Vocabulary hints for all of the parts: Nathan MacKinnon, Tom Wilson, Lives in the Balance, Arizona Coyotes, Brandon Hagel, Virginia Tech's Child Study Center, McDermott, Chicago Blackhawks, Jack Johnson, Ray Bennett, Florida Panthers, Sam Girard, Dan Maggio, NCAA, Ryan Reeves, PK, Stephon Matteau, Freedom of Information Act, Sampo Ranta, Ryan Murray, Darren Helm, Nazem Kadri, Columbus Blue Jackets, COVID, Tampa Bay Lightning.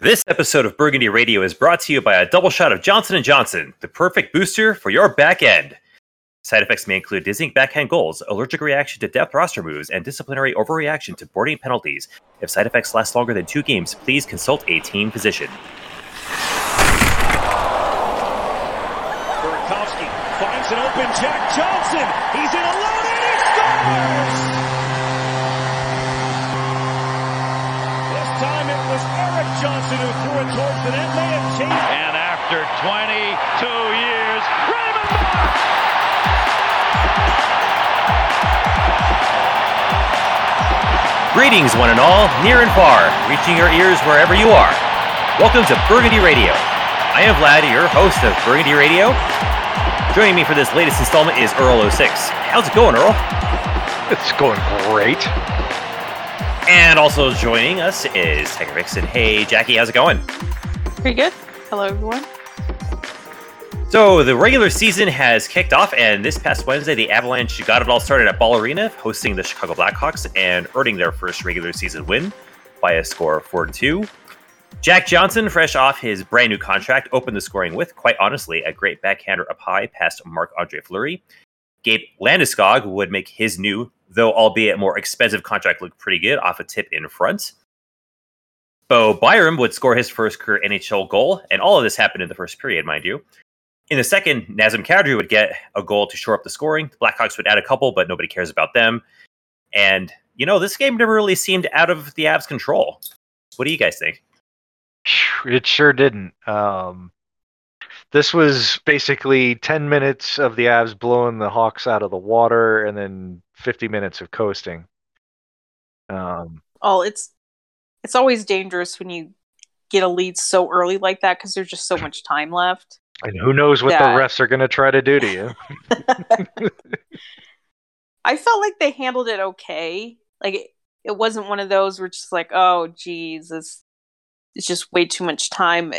This episode of Burgundy Radio is brought to you by a double shot of Johnson & Johnson, the perfect booster for your back end. Side effects may include dizzying backhand goals, allergic reaction to depth roster moves, and disciplinary overreaction to boarding penalties. If side effects last longer than 2 games, please consult a team physician. Burakovsky finds an open Jack Johnson. He's in alone and he scores! Johnson who threw it towards the net, may have changed. And after 22 years, Raymond Moore! Greetings, one and all, near and far, reaching your ears wherever you are. Welcome to Burgundy Radio. I am Vlad, your host of Burgundy Radio. Joining me for this latest installment is Earl06. How's it going, Earl? It's going great. And also joining us is Tucker Vixen. Hey, Jackie, how's it going? Pretty good. Hello, everyone. So the regular season has kicked off, and this past Wednesday, the Avalanche got it all started at Ball Arena, hosting the Chicago Blackhawks and earning their first regular season win by a score of 4-2. Jack Johnson, fresh off his brand new contract, opened the scoring with, quite honestly, a great backhander up high past Marc-Andre Fleury. Gabe Landeskog would make his new, though albeit more expensive, contract looked pretty good off a tip in front. Bo Byram would score his first career NHL goal, and all of this happened in the first period, mind you. In the second, Nazem Kadri would get a goal to shore up the scoring. The Blackhawks would add a couple, but nobody cares about them. And, you know, this game never really seemed out of the Avs' control. What do you guys think? It sure didn't. This was basically 10 minutes of the Avs blowing the Hawks out of the water and then 50 minutes of coasting. It's always dangerous when you get a lead so early like that because there's just so much time left. And who knows what the refs are going to try to do to you. I felt like they handled it okay. Like, it wasn't one of those where it's just like, oh, geez, it's just way too much time.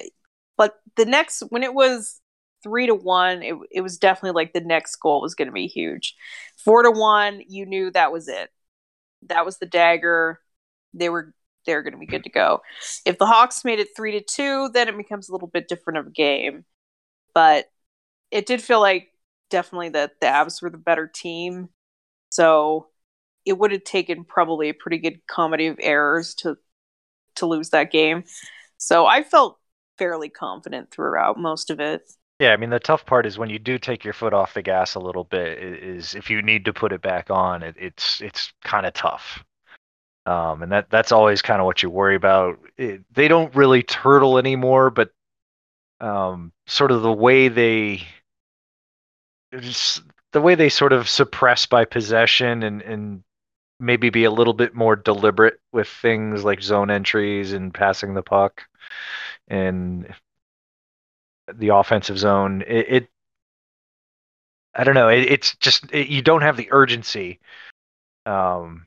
But the next, when it was 3-1, it was definitely like the next goal was going to be huge. 4-1, you knew that was it. That was the dagger. They were going to be good to go. If the Hawks made it 3-2, then it becomes a little bit different of a game. But it did feel like definitely that the Avs were the better team. So it would have taken probably a pretty good comedy of errors to lose that game. So I felt fairly confident throughout most of it. Yeah, I mean, the tough part is when you do take your foot off the gas a little bit, is if you need to put it back on, it's kind of tough. And that's always kind of what you worry about. They don't really turtle anymore, but sort of the way they sort of suppress by possession and maybe be a little bit more deliberate with things like zone entries and passing the puck and the offensive zone. I don't know. You don't have the urgency. They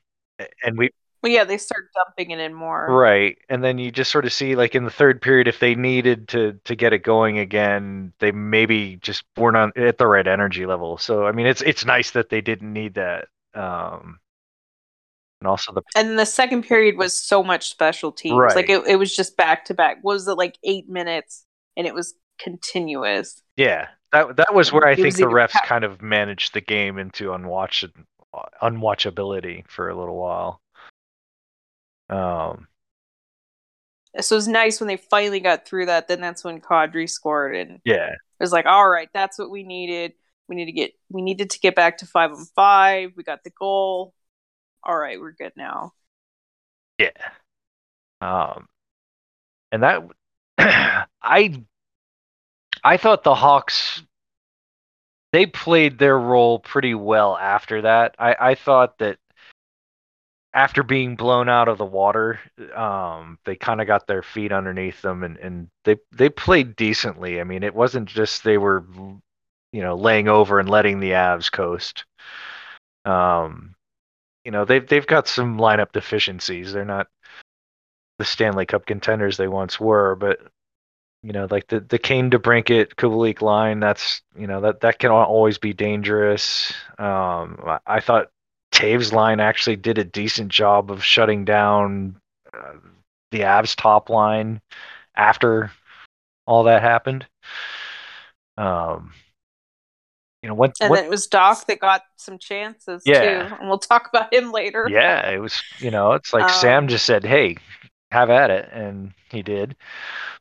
start dumping it in more. Right. And then you just sort of see, like, in the third period, if they needed to get it going again, they maybe just weren't at the right energy level. So, I mean, it's nice that they didn't need that. And also the second period was so much special teams. Right. Like it was just back to back. What was it, like 8 minutes? And it was continuous. Yeah, that was where I think the refs kind of managed the game into unwatchability for a little while. So it was nice when they finally got through that. Then that's when Kadri scored, and it was like, all right, that's what we needed. We needed to get back to 5-on-5. We got the goal. All right, we're good now. Yeah. And that I thought the Hawks, they played their role pretty well after that. I thought that after being blown out of the water, they kind of got their feet underneath them and they played decently. I mean, it wasn't just they were, laying over and letting the Avs coast. They've got some lineup deficiencies. They're not the Stanley Cup contenders they once were, but like the Kane, DeBrincat, Kubalik line, that's that can always be dangerous. I thought Toews' line actually did a decent job of shutting down the Avs top line after all that happened. Then it was Dach that got some chances too, and we'll talk about him later. Yeah, it was. It's like Sam just said, "Hey, have at it," and he did.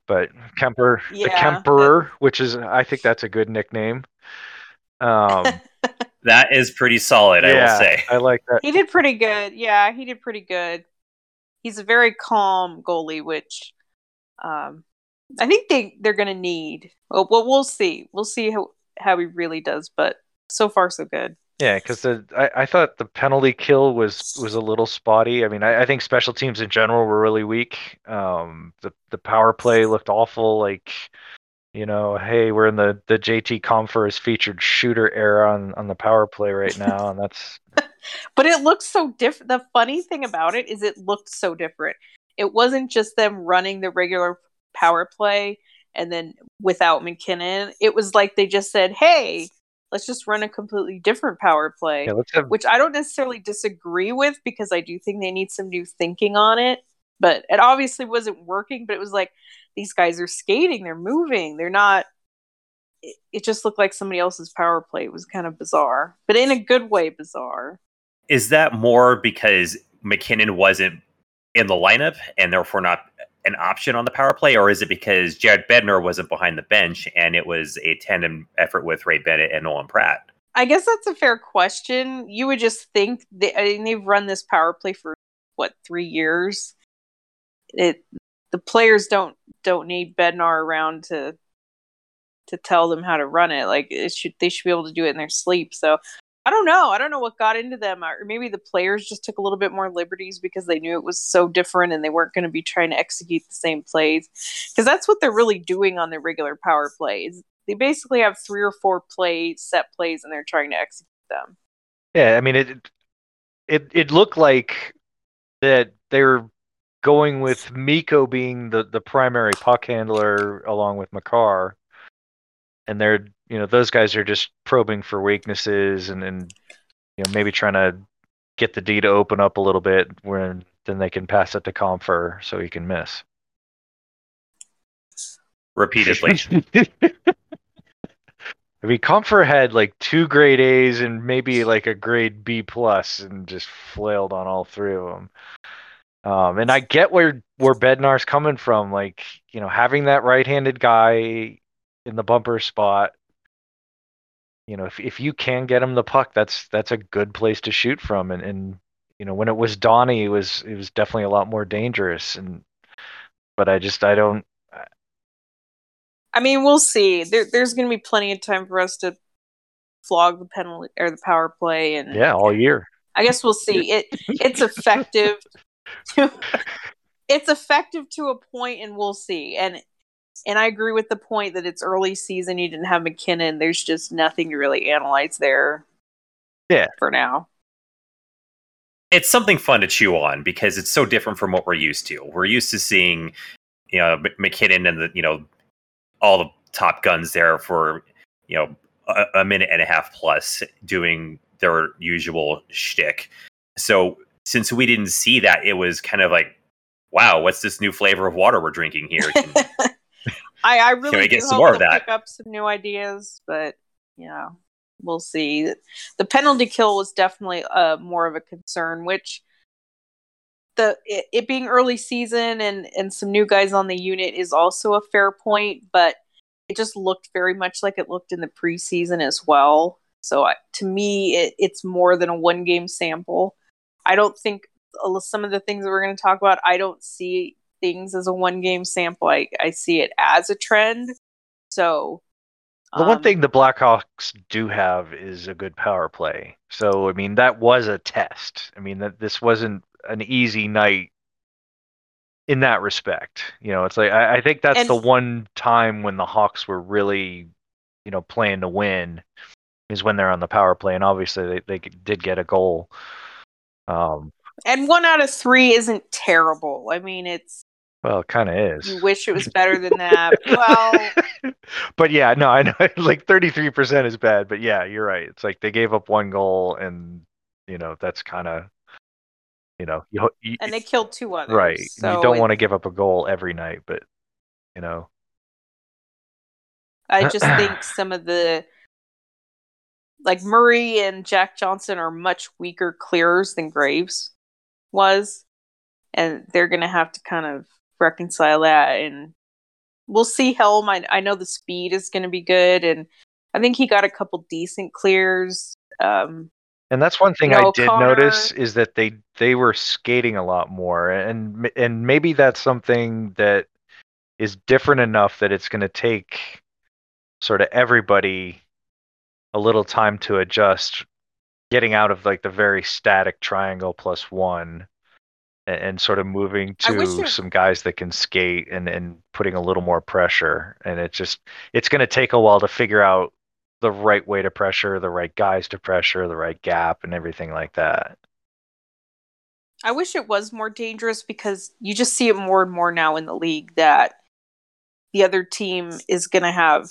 But Kemper, the Kemperer, which is, I think that's a good nickname. That is pretty solid, I will say. I like that. He did pretty good. Yeah, he did pretty good. He's a very calm goalie, which I think they're going to need. Well, we'll see. We'll see how he really does, but so far so good. Yeah, because I thought the penalty kill was a little spotty. I mean, I think special teams in general were really weak. The power play looked awful. Like, hey, we're in the J.T. Compher is featured shooter era on the power play right now, and that's. But it looks so different. The funny thing about it is it looked so different. It wasn't just them running the regular power play and then without MacKinnon. It was like they just said, "Hey, let's just run a completely different power play," which I don't necessarily disagree with, because I do think they need some new thinking on it. But it obviously wasn't working, but it was like, these guys are skating, they're moving, they're not... It just looked like somebody else's power play. It was kind of bizarre, but in a good way bizarre. Is that more because MacKinnon wasn't in the lineup and therefore not an option on the power play, or is it because Jared Bednar wasn't behind the bench and it was a tandem effort with Ray Bennett and Nolan Pratt? I guess that's a fair question. You would just think they've run this power play for 3 years. The players don't need Bednar around to tell them how to run it. Like, they should be able to do it in their sleep. So I don't know. I don't know what got into them. Or maybe the players just took a little bit more liberties because they knew it was so different and they weren't going to be trying to execute the same plays. Because that's what they're really doing on the regular power plays. They basically have 3 or 4 set plays, and they're trying to execute them. Yeah, I mean, it looked like that they were going with Mikko being the primary puck handler along with Makar. And they're, those guys are just probing for weaknesses and maybe trying to get the D to open up a little bit, when then they can pass it to Compher so he can miss. Repeatedly. I mean, Compher had like 2 grade A's and maybe like a grade B+, and just flailed on all 3 of them. And I get where Bednar's coming from. Like, having that right-handed guy in the bumper spot, if you can get him the puck, that's a good place to shoot from. And when it was Donnie, it was definitely a lot more dangerous. But we'll see. There's going to be plenty of time for us to flog the penalty or the power play, and all year. I guess we'll see. It's effective. It's effective to a point, and we'll see. And I agree with the point that it's early season. You didn't have MacKinnon. There's just nothing to really analyze there. Yeah, for now. It's something fun to chew on because it's so different from what we're used to. We're used to seeing, MacKinnon and all the top guns there for, a minute and a half plus doing their usual shtick. So since we didn't see that, it was kind of like, wow, what's this new flavor of water we're drinking here? I really do hope they'll pick up some new ideas, but we'll see. The penalty kill was definitely more of a concern, which it being early season and some new guys on the unit is also a fair point, but it just looked very much like it looked in the preseason as well. So to me, it's more than a 1-game sample. I don't think some of the things that we're going to talk about, I don't see things as a 1-game sample. I see it as a trend. So the one thing the Blackhawks do have is a good power play. So I mean, that was a test. I mean, that this wasn't an easy night in that respect. It's like I think that's the one time when the Hawks were really, playing to win, is when they're on the power play, and obviously they did get a goal. And 1 out of 3 isn't terrible. I mean, it kind of is. You wish it was better than that. But yeah, no, I know. Like 33% is bad, but yeah, you're right. It's like they gave up 1 goal, and that's kind of, and they killed 2 others. Right. So you don't want to give up a goal every night, but you know. I just think some of the, like, Murray and Jack Johnson are much weaker clearers than Graves was, and they're going to have to kind of reconcile that, and we'll see Helm. I know the speed is going to be good, and I think he got a couple decent clears. And that's one thing I did notice is that they were skating a lot more, and maybe that's something that is different enough that it's going to take sort of everybody a little time to adjust, getting out of like the very static triangle plus one, and sort of moving to some guys that can skate and putting a little more pressure. And it's going to take a while to figure out the right way to pressure, the right guys to pressure, the right gap, and everything like that. I wish it was more dangerous, because you just see it more and more now in the league that the other team is going to have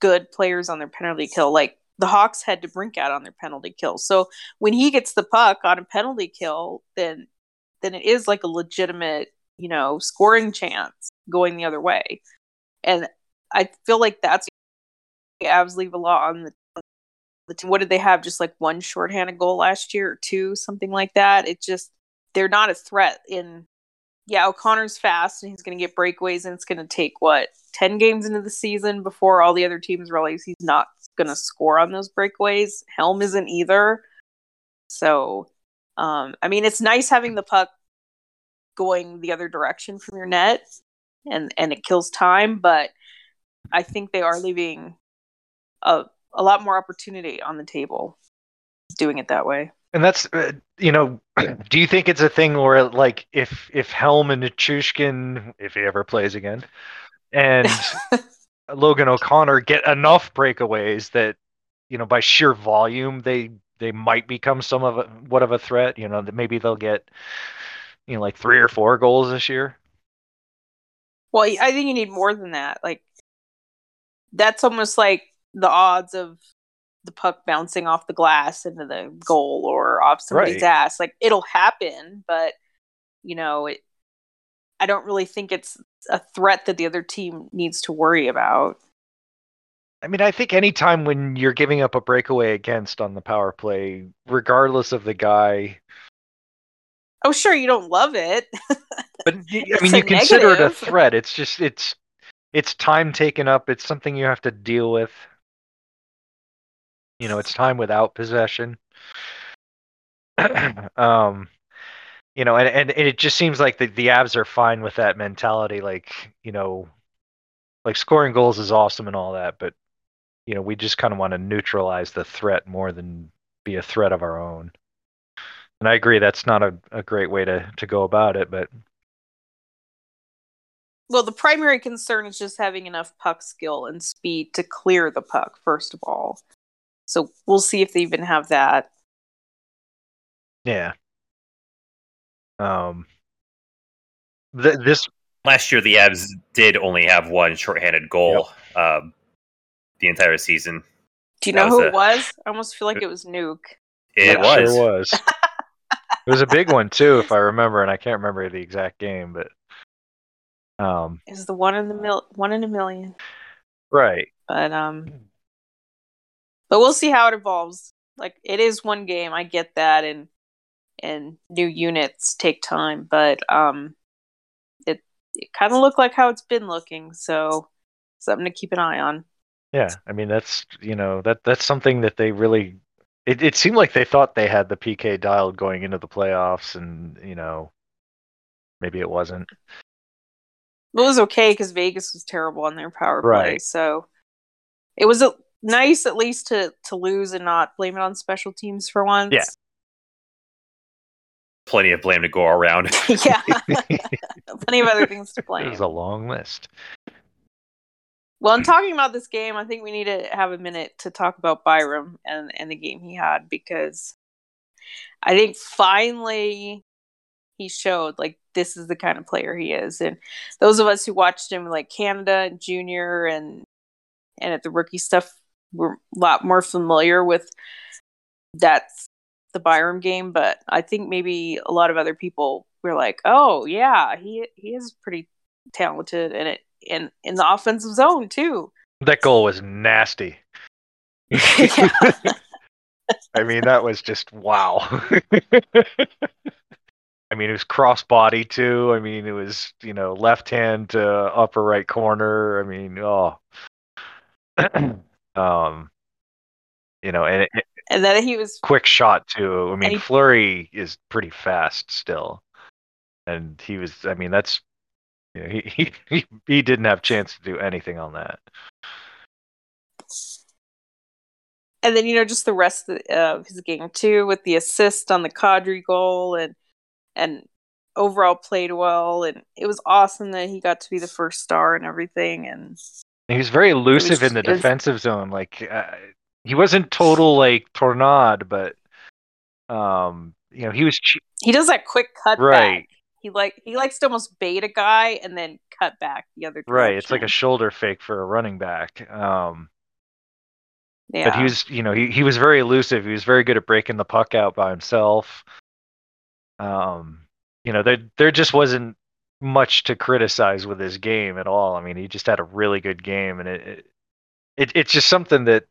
good players on their penalty kill. Like the Hawks had DeBrincat out on their penalty kill. So when he gets the puck on a penalty kill, then it is like a legitimate, you know, scoring chance going the other way. And I feel like that's Avs leave a lot on the team. What did they have? Just like one shorthanded goal last year or two, something like that. It just, they're not a threat. And yeah, O'Connor's fast and he's going to get breakaways, and it's going to take 10 games into the season before all the other teams realize he's not going to score on those breakaways. Helm isn't either. So, I mean, it's nice having the puck going the other direction from your net and it kills time, but I think they are leaving a lot more opportunity on the table doing it that way. And that's, do you think it's a thing where, like, if Helm and Nichushkin, if he ever plays again, and Logan O'Connor get enough breakaways that, you know, by sheer volume, they might become somewhat of a threat, you know, that maybe they'll get, you know, like 3 or 4 goals this year? Well, I think you need more than that. Like, that's almost like the odds of the puck bouncing off the glass into the goal or off somebody's ass. Like, it'll happen, but, you know, I don't really think it's a threat that the other team needs to worry about. I mean, I think any time when you're giving up a breakaway against on the power play, regardless of the guy. Oh, sure, you don't love it. But, I mean, you consider it a threat. It's just, it's time taken up. It's something you have to deal with. You know, it's time without possession. You know, and it just seems like the Avs are fine with that mentality. Like, you know, like scoring goals is awesome and all that, but, you know, we just kind of want to neutralize the threat more than be a threat of our own. And I agree, that's not a great way to go about it, but. Well, the primary concern is just having enough puck skill and speed to clear the puck, first of all. So we'll see if they even have that. Yeah. This last year, the Avs did only have one shorthanded goal the entire season. Do you know who it was? I almost feel like it was Nuke. It was. It was a big one too, if I remember, and I can't remember the exact game, but it was the one in a million. Right. But But we'll see how it evolves. Like, it is one game, I get that, and new units take time, but it kind of looked like how it's been looking, so something to keep an eye on. Yeah, I mean, that's, you know, that's something that they really. It seemed like they thought they had the PK dialed going into the playoffs, and, you know, maybe it wasn't. It was okay because Vegas was terrible on their power play, so it was a. Nice, at least, to lose and not blame it on special teams for once. Yeah. Plenty of blame to go around. Yeah. Plenty of other things to blame. It was a long list. Well, in talking about this game, I think we need to have a minute to talk about Byram and the game he had, because I think finally he showed, like, this is the kind of player he is. And those of us who watched him, like, Canada, Junior, and at the rookie stuff, we're a lot more familiar with that's the Byram game, but I think maybe a lot of other people were like, oh yeah, he is pretty talented, and it in the offensive zone too. That goal was nasty. I mean, that was just wow. I mean, it was crossbody too. I mean, it was, you know, left hand to upper right corner. I mean, oh, you know, and then he was quick shot too. I mean, Fleury is pretty fast still, and he was. I mean, that's, you know, he didn't have a chance to do anything on that. And then, you know, just the rest of his game too, with the assist on the Kadri goal, and overall played well, and it was awesome that he got to be the first star and everything. And he was very elusive in the defensive zone. Like, he wasn't total like Tornado, but you know, he was. He does that quick cut right. Back. He likes to almost bait a guy and then cut back the other direction. Right, it's like a shoulder fake for a running back. Yeah. But he was, you know, he was very elusive. He was very good at breaking the puck out by himself. You know, there just wasn't much to criticize with his game at all. I mean, he just had a really good game, and it's just something that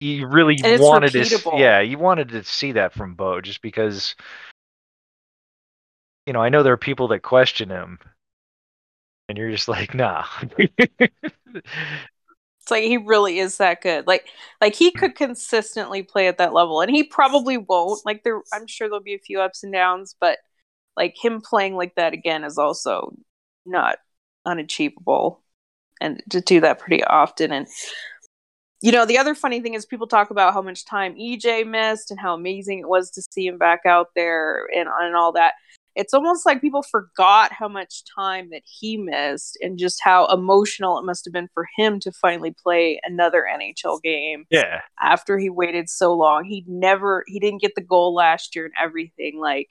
you really wanted to. Yeah, you wanted to see that from Bo, just because. You know, I know there are people that question him, and you're just like, nah. It's like he really is that good. Like he could consistently play at that level, and he probably won't. Like I'm sure there'll be a few ups and downs, but like him playing like that again is also not unachievable, and to do that pretty often. And you know, the other funny thing is people talk about how much time EJ missed and how amazing it was to see him back out there and all that. It's almost like people forgot how much time that he missed and just how emotional it must have been for him to finally play another NHL game. Yeah. After he waited so long, he didn't get the goal last year and everything. Like,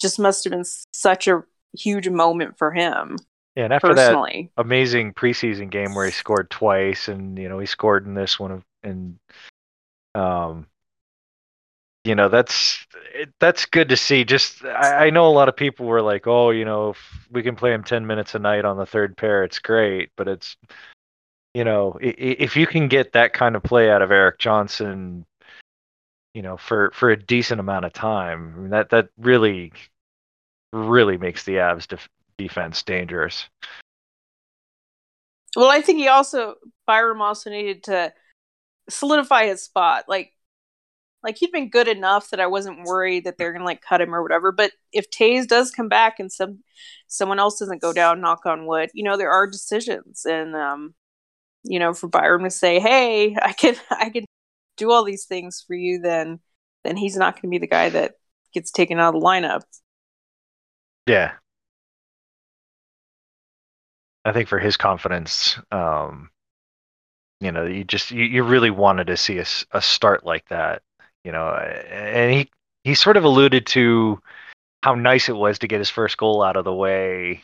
just must have been such a huge moment for him. Yeah, and after personally. That amazing preseason game where he scored twice, and you know he scored in this one, and you know, that's good to see. Just I know a lot of people were like, oh, you know, if we can play him 10 minutes a night on the third pair, it's great. But it's, you know, if you can get that kind of play out of Eric Johnson, you know, for a decent amount of time, I mean, that really, really makes the Avs defense dangerous. Well, I think Byram also needed to solidify his spot. Like, he'd been good enough that I wasn't worried that they're going to, like, cut him or whatever. But if Toews does come back and someone else doesn't go down, knock on wood, you know, there are decisions. And, you know, for Byram to say, hey, I can do all these things for you, then he's not going to be the guy that gets taken out of the lineup. Yeah. I think for his confidence, you know, you really wanted to see a start like that. You know, and he sort of alluded to how nice it was to get his first goal out of the way,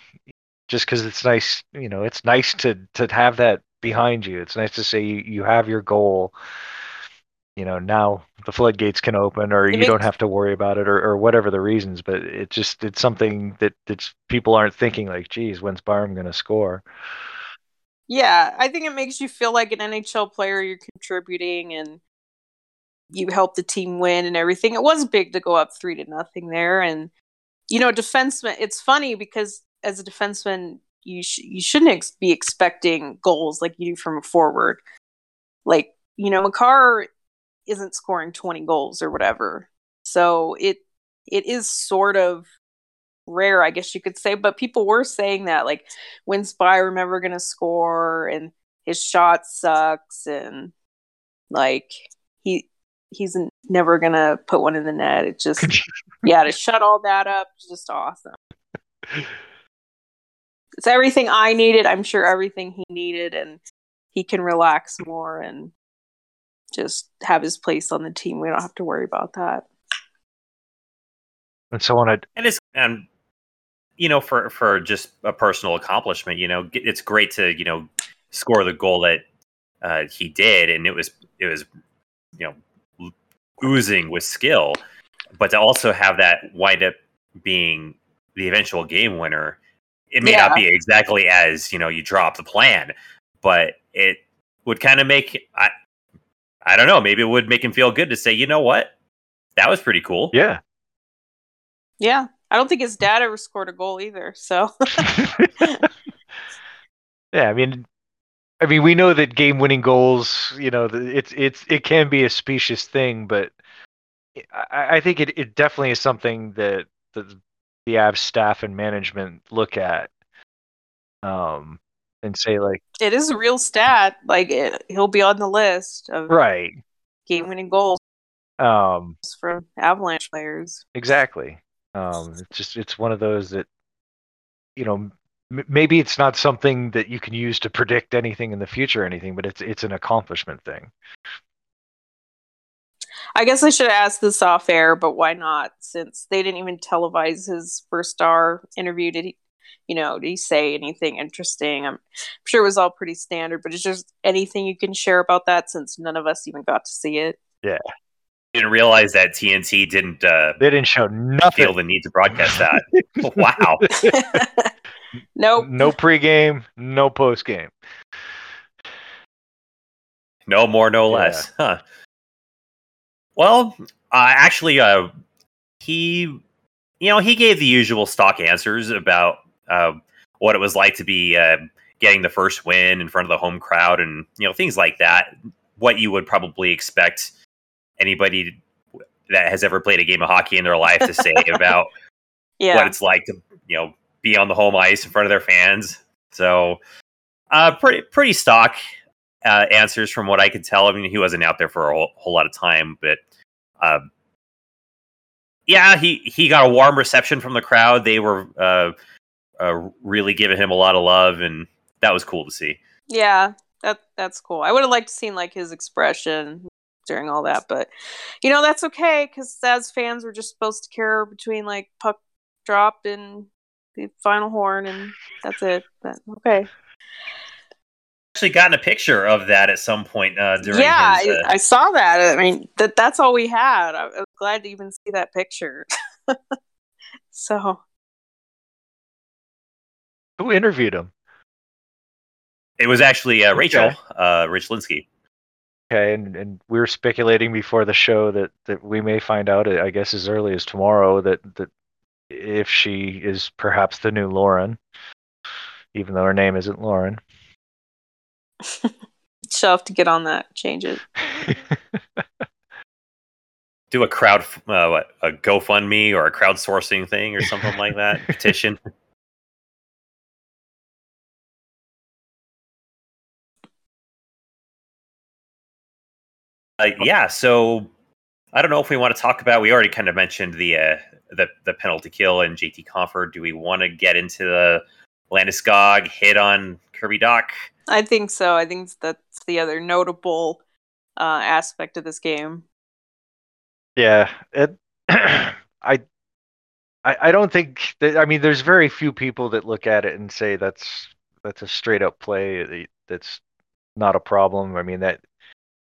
just because it's nice. You know, it's nice to have that behind you. It's nice to say you have your goal. You know, now the floodgates can open, or you don't have to worry about it, or whatever the reasons. But it's something that people aren't thinking like, geez, when's Byram going to score? Yeah, I think it makes you feel like an NHL player. You're contributing and you helped the team win and everything. It was big to go up 3-0 there. And, you know, defenseman, it's funny because as a defenseman, you shouldn't be expecting goals like you do from a forward. Like, you know, Makar isn't scoring 20 goals or whatever. So it is sort of rare, I guess you could say. But people were saying that, like, when's Byram ever going to score? And his shot sucks. And, like, he's never going to put one in the net. It just, yeah, to shut all that up, just awesome. It's everything I needed. I'm sure everything he needed, and he can relax more and just have his place on the team. We don't have to worry about that. And so on. You know, for just a personal accomplishment, you know, it's great to, you know, score the goal that he did, and it was, you know, oozing with skill, but to also have that wind up being the eventual game winner It may not be exactly as, you know, you drop the plan, but it would kind of make, I don't know, maybe it would make him feel good to say, you know what? That was pretty cool. Yeah. Yeah. I don't think his dad ever scored a goal either, so. Yeah, I mean, we know that game-winning goals, you know, it can be a specious thing, but I think it definitely is something that the Avs staff and management look at, and say, like, it is a real stat. Like, he'll be on the list of game-winning goals from Avalanche players. Exactly. It's one of those that, you know, maybe it's not something that you can use to predict anything in the future or anything, but it's an accomplishment thing. I guess I should have asked this off air, but why not? Since they didn't even televise his first star interview, did he say anything interesting? I'm sure it was all pretty standard, but it's just anything you can share about that, since none of us even got to see it. Yeah. Didn't realize that TNT didn't show nothing. Feel the need to broadcast that. Wow. Nope. No pregame, no postgame. No more, no less. Yeah. Huh. Well, actually, he gave the usual stock answers about what it was like to be getting the first win in front of the home crowd, and, you know, things like that. What you would probably expect anybody that has ever played a game of hockey in their life to say about what it's like to, you know, be on the home ice in front of their fans. So pretty stock answers from what I could tell. I mean, he wasn't out there for a whole lot of time, but he got a warm reception from the crowd. They were really giving him a lot of love, and that was cool to see. Yeah, that's cool. I would have liked to seen, like, his expression during all that, but, you know, that's okay, because as fans, we're just supposed to care between, like, puck drop and the final horn, and that's it. But okay. Actually gotten a picture of that at some point during his, I saw that. I mean, that's all we had. I was glad to even see that picture. So. Who interviewed him? It was actually Rachel, Rich Linsky. Okay, and we were speculating before the show that we may find out, I guess, as early as tomorrow that if she is perhaps the new Lauren, even though her name isn't Lauren. She'll have to get on that, change it. Do a crowd, a GoFundMe or a crowdsourcing thing or something like that, petition. So I don't know if we want to talk about. We already kind of mentioned the penalty kill and J.T. Compher. Do we want to get into the Landeskog hit on Kirby Dach? I think so. I think that's the other notable aspect of this game. Yeah, I don't think that, I mean, there's very few people that look at it and say that's a straight up play. That's not a problem. I mean, that.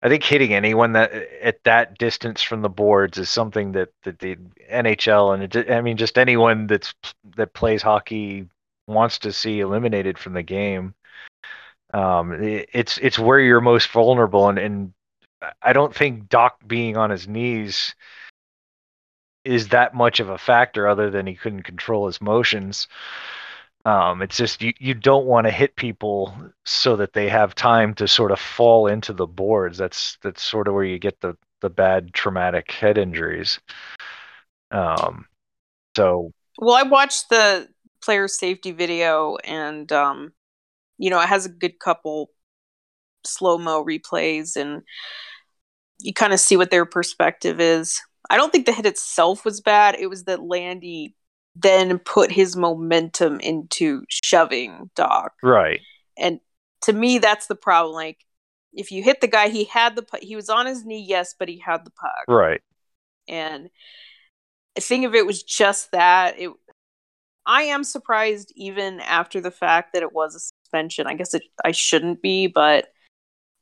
I think hitting anyone that at that distance from the boards is something that the NHL and just anyone that plays hockey wants to see eliminated from the game. It's where you're most vulnerable, and I don't think Dach being on his knees is that much of a factor, other than he couldn't control his motions. It's just you don't want to hit people so that they have time to sort of fall into the boards. That's sort of where you get the bad traumatic head injuries. Well, I watched the player safety video, and it has a good couple slow-mo replays, and you kind of see what their perspective is. I don't think the hit itself was bad. It was that Landy then put his momentum into shoving Dach. Right. And to me, that's the problem. Like, if you hit the guy, he had the puck. He was on his knee, yes, but he had the puck. Right. And I think if it was just that, I am surprised even after the fact that it was a suspension. I guess I shouldn't be, but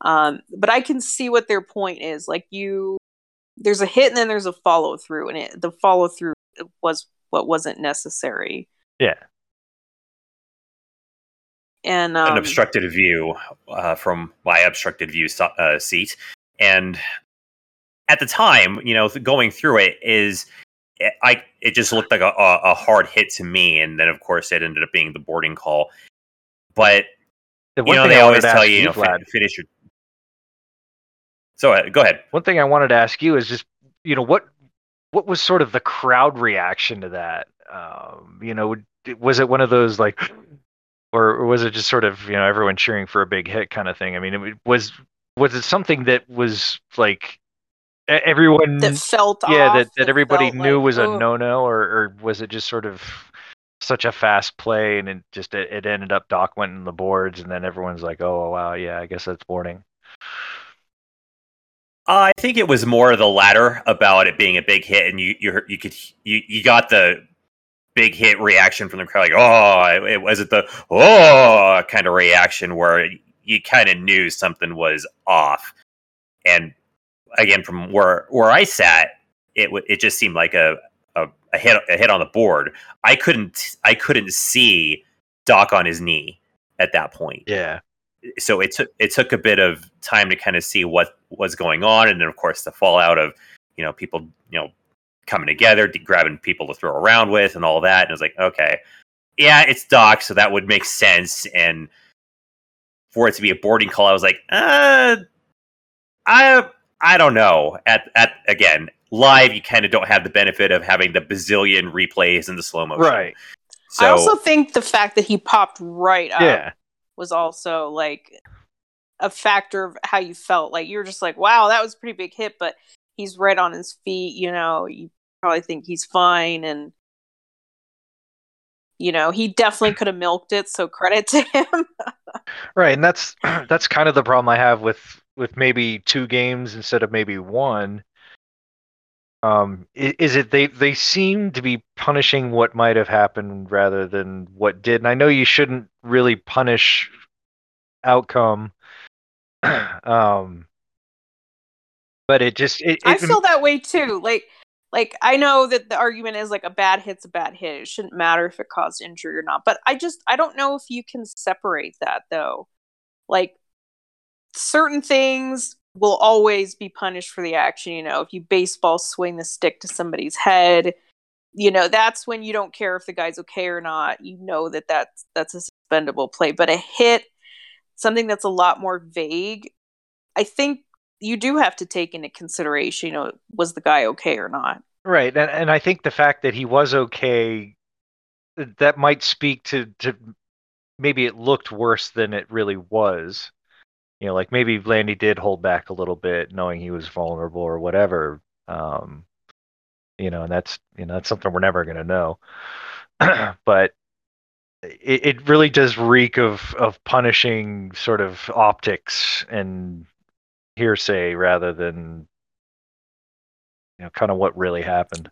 I can see what their point is. Like, there's a hit and then there's a follow through, and the follow through was what wasn't necessary. Yeah. and an obstructed view from my obstructed view seat. And at the time, you know, going through it is, it just looked like a hard hit to me. And then, of course, it ended up being the boarding call. But you know, they always tell you, finish your. So go ahead. One thing I wanted to ask you is just, you know, what was sort of the crowd reaction to that? You know, was it one of those like, or was it just sort of, you know, everyone cheering for a big hit kind of thing? I mean, it was it something that was like everyone that felt off, that everybody knew like, was a no-no, or was it just sort of such a fast play and it ended up Doc went in the boards and then everyone's like, oh wow, yeah, I guess that's boarding. I think it was more of the latter about it being a big hit, and you got the big hit reaction from the crowd, like it wasn't the kind of reaction where you kind of knew something was off. And again, from where I sat, it just seemed like a hit on the board. I couldn't see Doc on his knee at that point. Yeah. So it took a bit of time to kind of see what was going on, and then of course the fallout of, you know, people, you know, coming together, grabbing people to throw around with, and all that. And it was like, okay, yeah, it's Doc, so that would make sense. And for it to be a boarding call, I was like, I don't know. At again, live, you kind of don't have the benefit of having the bazillion replays and the slow motion, right? So I also think the fact that he popped right up. Yeah. Was also like a factor of how you felt. Like you were just like, wow, that was a pretty big hit, but he's right on his feet. You know, you probably think he's fine. And, you know, he definitely could have milked it. So credit to him. Right. And that's kind of the problem I have with maybe two games instead of maybe one. Is it they seem to be punishing what might have happened rather than what did. And I know you shouldn't really punish outcome, but it just... I feel that way too. Like I know that the argument is like a bad hit's a bad hit. It shouldn't matter if it caused injury or not. But I don't know if you can separate that though. Like certain things will always be punished for the action. You know, if you baseball swing the stick to somebody's head, you know, that's when you don't care if the guy's okay or not. You know that that's a suspendable play. But a hit, something that's a lot more vague, I think you do have to take into consideration, you know, was the guy okay or not? Right. And I think the fact that he was okay, that might speak to maybe it looked worse than it really was. You know, like maybe Landy did hold back a little bit knowing he was vulnerable or whatever. You know, and that's something we're never going to know. But it really does reek of punishing sort of optics and hearsay rather than, you know, kind of what really happened.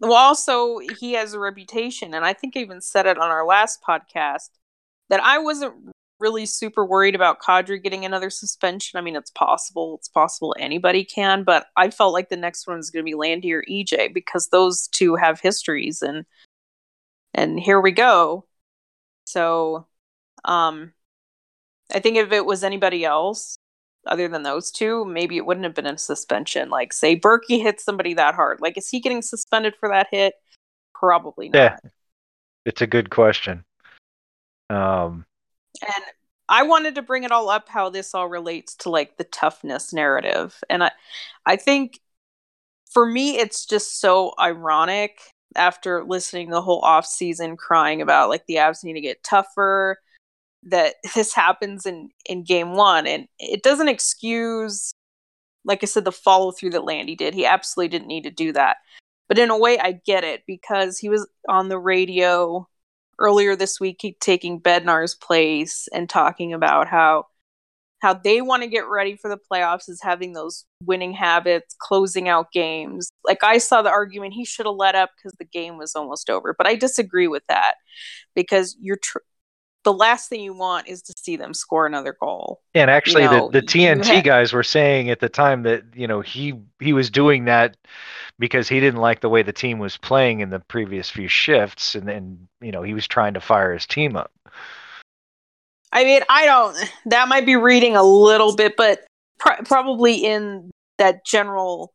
Well, also, he has a reputation, and I think I even said it on our last podcast, that I wasn't really super worried about Kadri getting another suspension. I mean, it's possible anybody can, but I felt like the next one is going to be Landy or EJ because those two have histories, and here we go. So I think if it was anybody else other than those two, maybe it wouldn't have been a suspension. Like say Berkey hit somebody that hard, like is he getting suspended for that hit? Probably not. Yeah, it's a good question. And I wanted to bring it all up, how this all relates to like the toughness narrative. And I think for me, it's just so ironic after listening the whole off season crying about like the Avs need to get tougher, that this happens in game one. And it doesn't excuse, like I said, the follow through that Landy did. He absolutely didn't need to do that. But in a way, I get it, because he was on the radio earlier this week taking Bednar's place and talking about how they want to get ready for the playoffs is having those winning habits, closing out games. Like I saw the argument he should have let up because the game was almost over, but I disagree with that, because you're the last thing you want is to see them score another goal. And actually, you know, the TNT guys were saying at the time that, you know, he was doing that because he didn't like the way the team was playing in the previous few shifts. And then, you know, he was trying to fire his team up. I mean, I don't, that might be reading a little bit, but probably in that general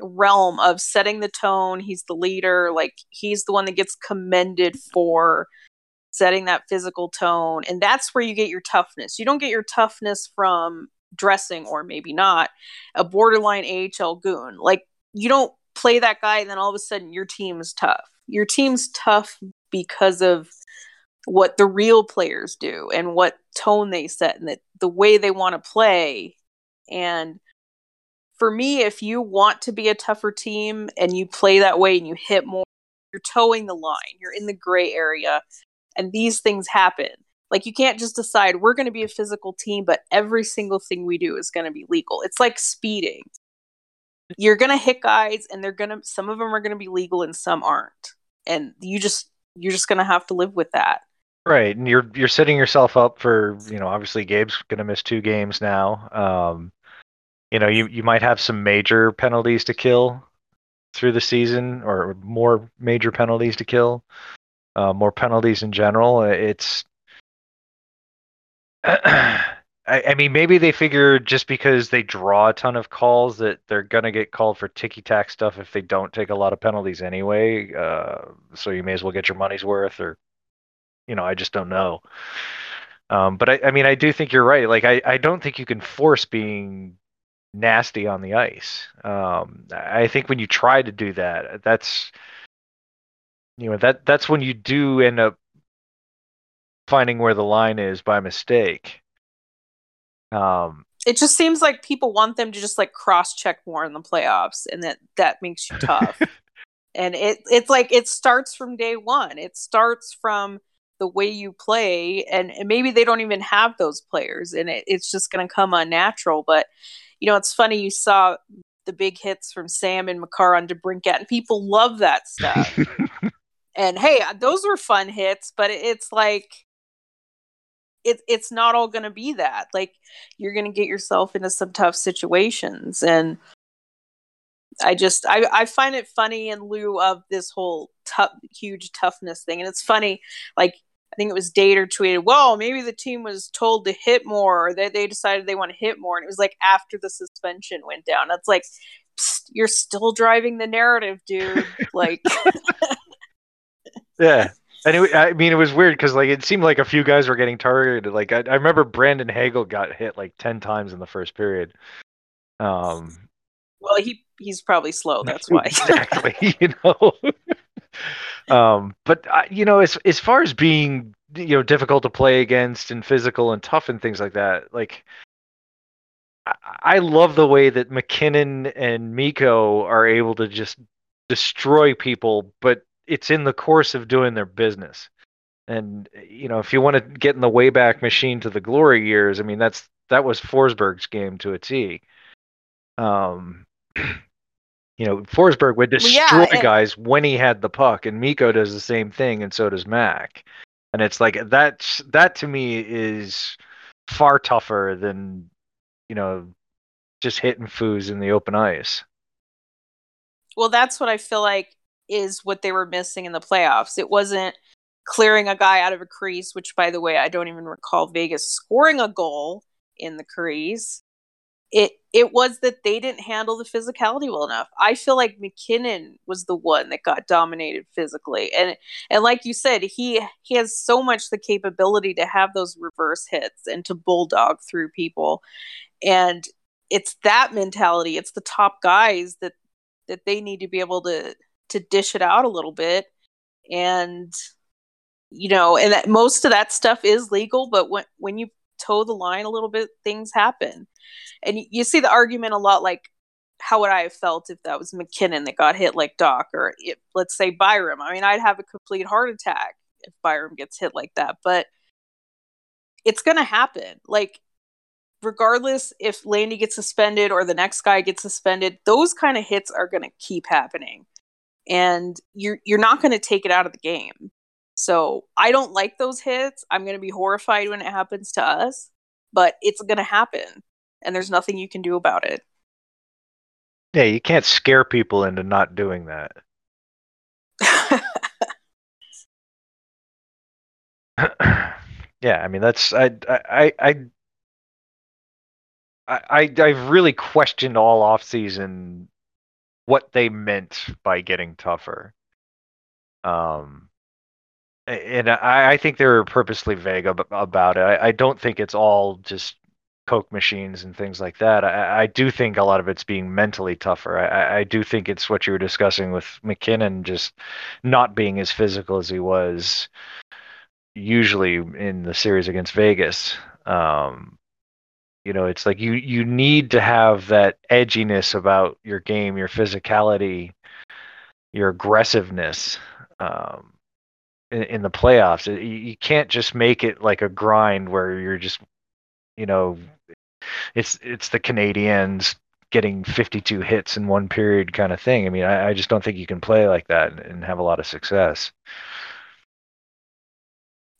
realm of setting the tone. He's the leader. Like, he's the one that gets commended for setting that physical tone. And that's where you get your toughness. You don't get your toughness from dressing, or maybe not, a borderline AHL goon. Like, you don't play that guy and then all of a sudden your team is tough. Your team's tough because of what the real players do and what tone they set and the way they want to play. And for me, if you want to be a tougher team and you play that way and you hit more, you're toeing the line, you're in the gray area, and these things happen. Like, you can't just decide we're going to be a physical team, but every single thing we do is going to be legal. It's like speeding. You're going to hit guys, and they're going to, some of them are going to be legal and some aren't. And you're just going to have to live with that. Right. And you're setting yourself up for, you know, obviously Gabe's going to miss 2 games now. You know, you might have some major penalties to kill through the season, or more major penalties to kill, more penalties in general. It's, I mean, maybe they figure just because they draw a ton of calls that they're going to get called for ticky-tack stuff if they don't take a lot of penalties anyway. So you may as well get your money's worth, or, you know, I just don't know. But I mean, I do think you're right. Like, I don't think you can force being nasty on the ice. I think when you try to do that, that's when you do end up finding where the line is by mistake. It just seems like people want them to just like cross-check more in the playoffs, and that makes you tough. And it's like, it starts from day one. It starts from the way you play, and maybe they don't even have those players, and it's just going to come unnatural. But, you know, it's funny, you saw the big hits from Sam and Makar on DeBrincat, and people love that stuff. And, hey, those were fun hits, but it's like, it's not all going to be that. Like, you're going to get yourself into some tough situations. And I find it funny in lieu of this whole huge toughness thing. And it's funny, like, I think it was Dater tweeted, well, maybe the team was told to hit more, or that they decided they want to hit more. And it was like after the suspension went down. That's like, you're still driving the narrative, dude. Like, yeah. And I mean, it was weird because, like, it seemed like a few guys were getting targeted. Like, I remember Brandon Hagel got hit like 10 times in the first period. Well, he's probably slow. That's why. Exactly. You know. But you know, as far as being, you know, difficult to play against and physical and tough and things like that, like, I love the way that MacKinnon and Mikko are able to just destroy people, but it's in the course of doing their business. And, you know, if you want to get in the Wayback Machine to the glory years, I mean, that was Forsberg's game to a T. You know, Forsberg would destroy guys when he had the puck, and Mikko does the same thing, and so does Mac. And it's like, that to me is far tougher than, you know, just hitting foos in the open ice. Well, that's what I feel like is what they were missing in the playoffs. It wasn't clearing a guy out of a crease, which, by the way, I don't even recall Vegas scoring a goal in the crease. It was that they didn't handle the physicality well enough. I feel like MacKinnon was the one that got dominated physically. And like you said, he has so much the capability to have those reverse hits and to bulldog through people. And it's that mentality. It's the top guys that they need to be able to dish it out a little bit. And, you know, and that most of that stuff is legal, but when you toe the line a little bit, things happen. And you see the argument a lot, like, how would I have felt if that was MacKinnon that got hit like Dach, or let's say Byram? I mean, I'd have a complete heart attack if Byram gets hit like that, but it's going to happen. Like, regardless if Landy gets suspended or the next guy gets suspended, those kind of hits are going to keep happening. And you're not going to take it out of the game. So I don't like those hits. I'm going to be horrified when it happens to us, but it's going to happen, and there's nothing you can do about it. Yeah, you can't scare people into not doing that. Yeah, I mean, that's I've really questioned all offseason what they meant by getting tougher. And I think they were purposely vague about it. I don't think it's all just Coke machines and things like that. I do think a lot of it's being mentally tougher. I do think it's what you were discussing with MacKinnon, just not being as physical as he was usually in the series against Vegas. You know, it's like you need to have that edginess about your game, your physicality, your aggressiveness in the playoffs. You can't just make it like a grind where you're just, you know, it's the Canadiens getting 52 hits in one period kind of thing. I mean, I just don't think you can play like that and have a lot of success.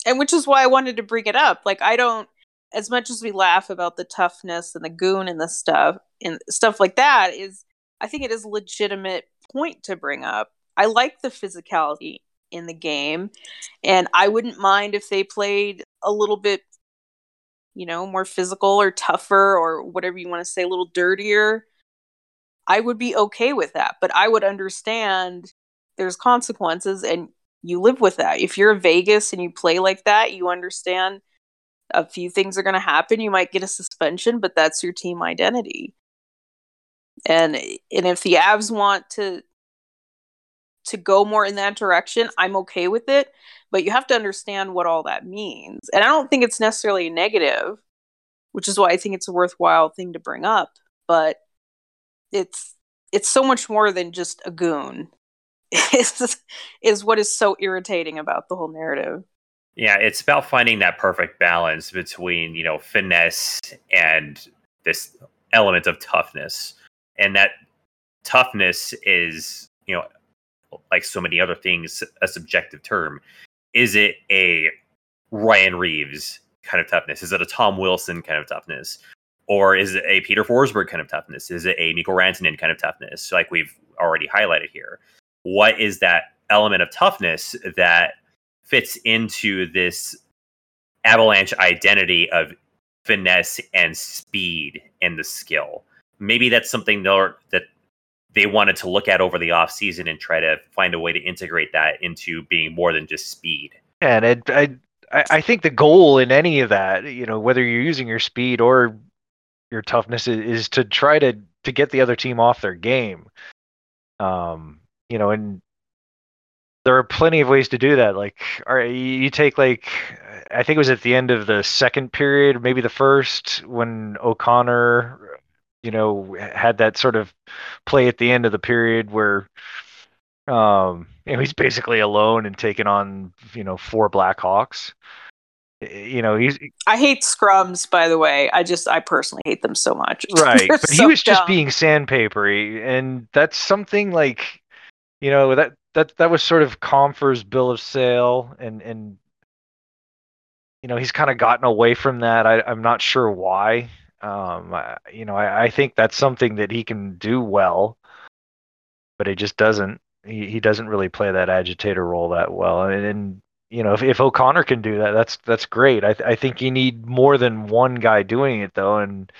And which is why I wanted to bring it up. Like, I don't, as much as we laugh about the toughness and the goon and the stuff and stuff like that, is I think it is a legitimate point to bring up. I like the physicality in the game, and I wouldn't mind if they played a little bit, you know, more physical or tougher or whatever you want to say, a little dirtier. I would be okay with that, but I would understand there's consequences and you live with that. If you're in Vegas and you play like that, you understand a few things are going to happen. You might get a suspension, but that's your team identity. And if the Avs want to go more in that direction, I'm okay with it, but you have to understand what all that means. And I don't think it's necessarily negative, which is why I think it's a worthwhile thing to bring up, but it's so much more than just a goon is what is so irritating about the whole narrative. Yeah, it's about finding that perfect balance between, you know, finesse and this element of toughness. And that toughness is, you know, like so many other things, a subjective term. Is it a Ryan Reeves kind of toughness? Is it a Tom Wilson kind of toughness? Or is it a Peter Forsberg kind of toughness? Is it a Mikko Rantanen kind of toughness, like we've already highlighted here? What is that element of toughness that fits into this Avalanche identity of finesse and speed and the skill? Maybe that's something that they wanted to look at over the offseason and try to find a way to integrate that into being more than just speed. And I think the goal in any of that, you know, whether you're using your speed or your toughness, is to try to get the other team off their game. You know, and there are plenty of ways to do that. Like, all right, you take, like, I think it was at the end of the second period, maybe the first, when O'Connor, you know, had that sort of play at the end of the period where, you know, he's basically alone and taking on, you know, 4 Blackhawks. You know, I hate scrums, by the way. I personally hate them so much. Right. But so he was just being sandpapery, and that's something like, you know, that was sort of Compher's bill of sale, and you know, he's kind of gotten away from that. I'm not sure why. You know, I think that's something that he can do well, but it just doesn't. He doesn't really play that agitator role that well. And you know, if O'Connor can do that, that's great. I think you need more than one guy doing it though, and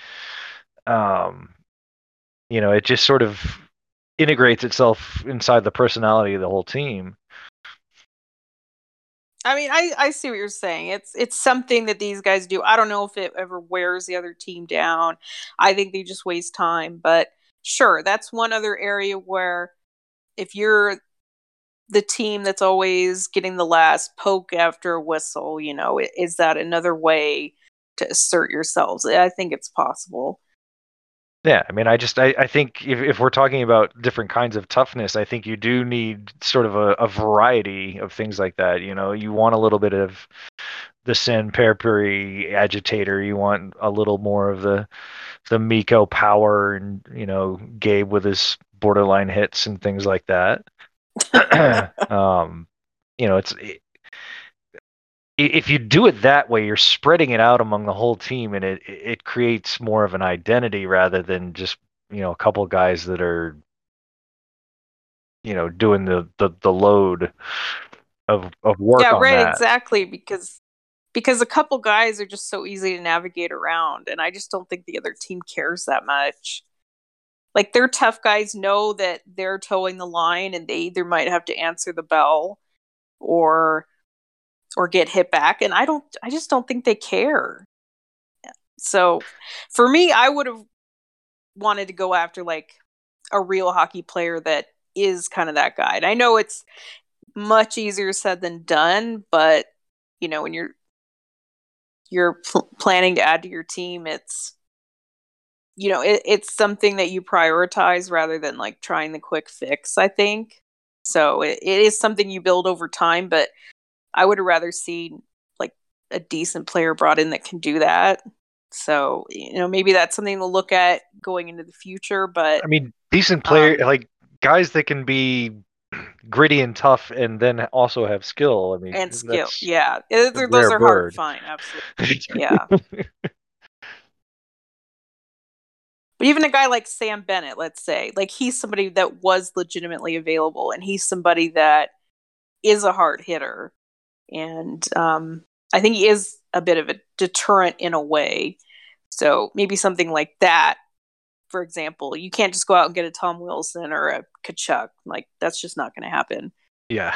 you know, it just sort of integrates itself inside the personality of the whole team. I mean, I see what you're saying. It's something that these guys do. I don't know if it ever wears the other team down. I think they just waste time. But sure, that's one other area where if you're the team that's always getting the last poke after a whistle, you know, is that another way to assert yourselves? I think it's possible. Yeah, I mean, I think if we're talking about different kinds of toughness, I think you do need sort of a variety of things like that. You know, you want a little bit of the sandpapery agitator. You want a little more of the Mikko power and, you know, Gabe with his borderline hits and things like that. You know, if you do it that way, you're spreading it out among the whole team, and it creates more of an identity rather than just, you know, a couple guys that are, you know, doing the load of work. Yeah, on right, that. Exactly, because because a couple guys are just so easy to navigate around, and I just don't think the other team cares that much. Like, their tough guys know that they're towing the line, and they either might have to answer the bell or get hit back, and I just don't think they care. So for me, I would have wanted to go after like a real hockey player that is kind of that guy. And I know it's much easier said than done, but you know, when you're planning to add to your team, it's, you know, it's something that you prioritize rather than like trying the quick fix, I think. So it is something you build over time, but I would have rather seen like a decent player brought in that can do that. So, you know, maybe that's something to look at going into the future, but I mean, decent player, like guys that can be gritty and tough and then also have skill. I mean, and skill. Yeah. Those are hard to find. Absolutely. Yeah. But even a guy like Sam Bennett, let's say, like he's somebody that was legitimately available, and he's somebody that is a hard hitter. And I think he is a bit of a deterrent in a way. So maybe something like that, for example. You can't just go out and get a Tom Wilson or a Kachuk. Like, that's just not going to happen. Yeah.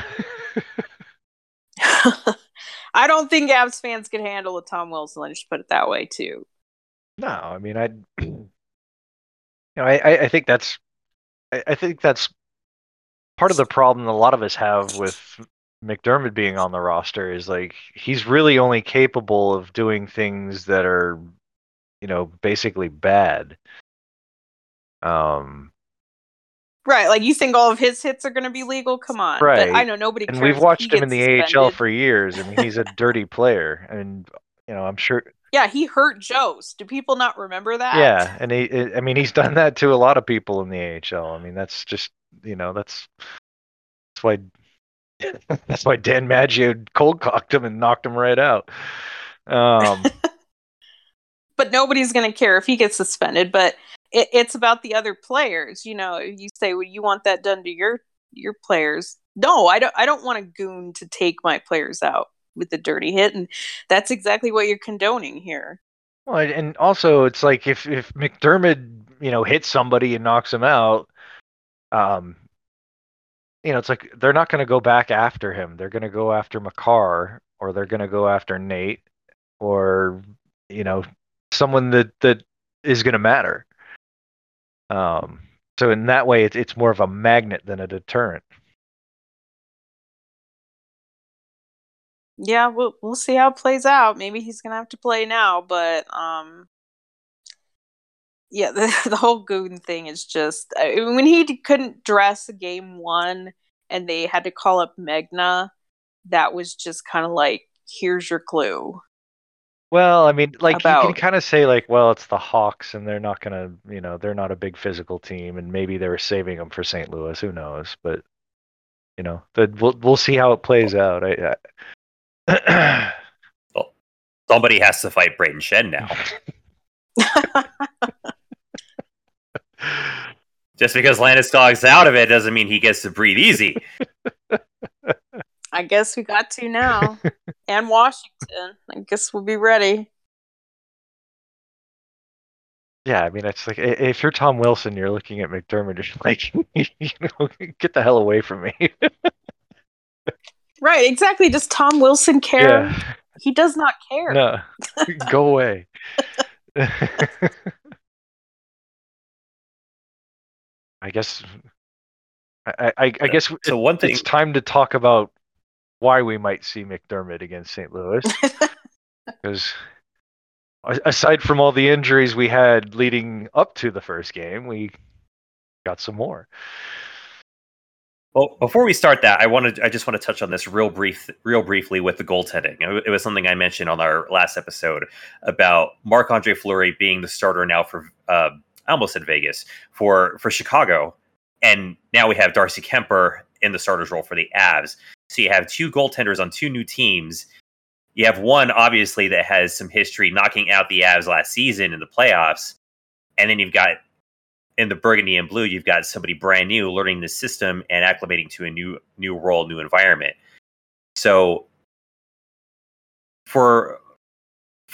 I don't think Avs fans could handle a Tom Wilson. Let's just put it that way, too. No, I mean, I think that's part of the problem a lot of us have with McDermott being on the roster is like he's really only capable of doing things that are, you know, basically bad. Right, like you think all of his hits are going to be legal? Come on, right? But I know nobody cares. And we've watched him in the AHL for years, and he's a dirty player. And you know, I'm sure. Yeah, he hurt Jost. Do people not remember that? Yeah, and I mean, he's done that to a lot of people in the AHL. I mean, that's just, you know, that's why. That's why Dan Maggio cold-cocked him and knocked him right out. But nobody's going to care if he gets suspended. But it's about the other players. You know, you say, well, you want that done to your players. No, I don't want a goon to take my players out with a dirty hit. And that's exactly what you're condoning here. Well, and also, it's like if McDermott, you know, hits somebody and knocks him out, you know, it's like they're not going to go back after him. They're going to go after Makar, or they're going to go after Nate, or, you know, someone that is going to matter. So in that way, it's more of a magnet than a deterrent. Yeah, we'll see how it plays out. Maybe he's going to have to play now, but yeah, the whole goon thing is just... I mean, when he couldn't dress game one and they had to call up Megna, that was just kind of like, here's your clue. Well, I mean, like, you can kind of say, like, well, it's the Hawks and they're not going to, you know, they're not a big physical team, and maybe they were saving them for St. Louis. Who knows? But, you know, we'll see how it plays out. Well, somebody has to fight Brayden Shen now. Just because Landeskog's out of it doesn't mean he gets to breathe easy. I guess we got to now. And Washington. I guess we'll be ready. Yeah, I mean, it's like, if you're Tom Wilson, you're looking at McDermott, you're like, you know, get the hell away from me. Right, exactly. Does Tom Wilson care? Yeah. He does not care. No. Go away. I guess so one thing, it's time to talk about why we might see McDermott against St. Louis. Because aside from all the injuries we had leading up to the first game, we got some more. Well, before we start that, I just want to touch on this real briefly with the goaltending. It was something I mentioned on our last episode about Marc-Andre Fleury being the starter now for I almost said Vegas, for Chicago. And now we have Darcy Kuemper in the starter's role for the Avs. So you have two goaltenders on two new teams. You have one, obviously, that has some history knocking out the Avs last season in the playoffs. And then you've got, in the burgundy and blue, you've got somebody brand new learning the system and acclimating to a new role, new environment. So from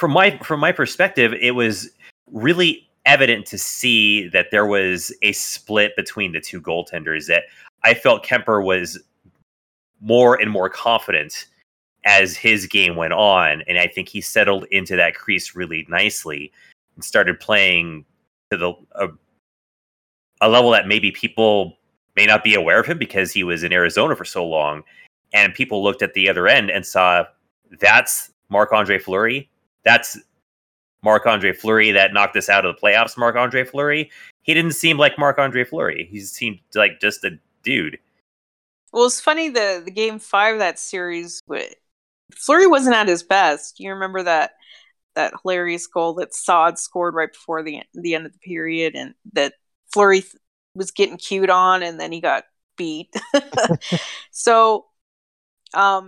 my perspective, it was really evident to see that there was a split between the two goaltenders, that I felt Kemper was more and more confident as his game went on. And I think he settled into that crease really nicely and started playing to a level that maybe people may not be aware of him because he was in Arizona for so long. And people looked at the other end and saw, that's Marc-Andre Fleury. That's Marc-Andre Fleury that knocked us out of the playoffs. Marc-Andre Fleury. He didn't seem like Marc-Andre Fleury. He seemed like just a dude. Well, it's funny, the Game 5 of that series, Fleury wasn't at his best. You remember that hilarious goal that Saad scored right before the end of the period, and that Fleury was getting cued on, and then he got beat. So I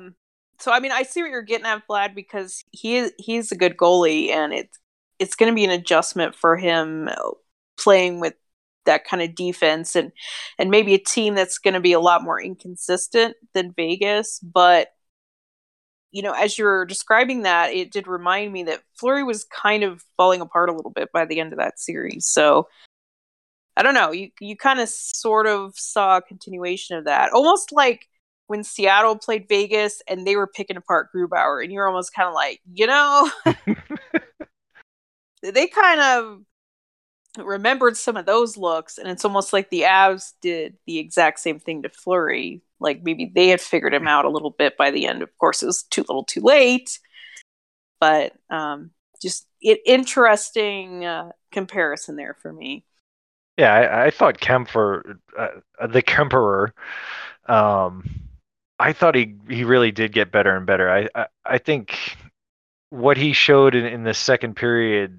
mean, I see what you're getting at, Vlad, because he's a good goalie, and it's going to be an adjustment for him playing with that kind of defense and maybe a team that's going to be a lot more inconsistent than Vegas. But, you know, as you're describing that, it did remind me that Fleury was kind of falling apart a little bit by the end of that series. So I don't know. You kind of sort of saw a continuation of that, almost like when Seattle played Vegas and they were picking apart Grubauer, and you're almost kind of like, they kind of remembered some of those looks, and it's almost like the Avs did the exact same thing to Fleury. Like, maybe they had figured him out a little bit by the end. Of course, it was too little too late, but just an interesting comparison there for me. Yeah, I thought Kemper, the Kemperer, I thought he really did get better and better. I think what he showed in the second period,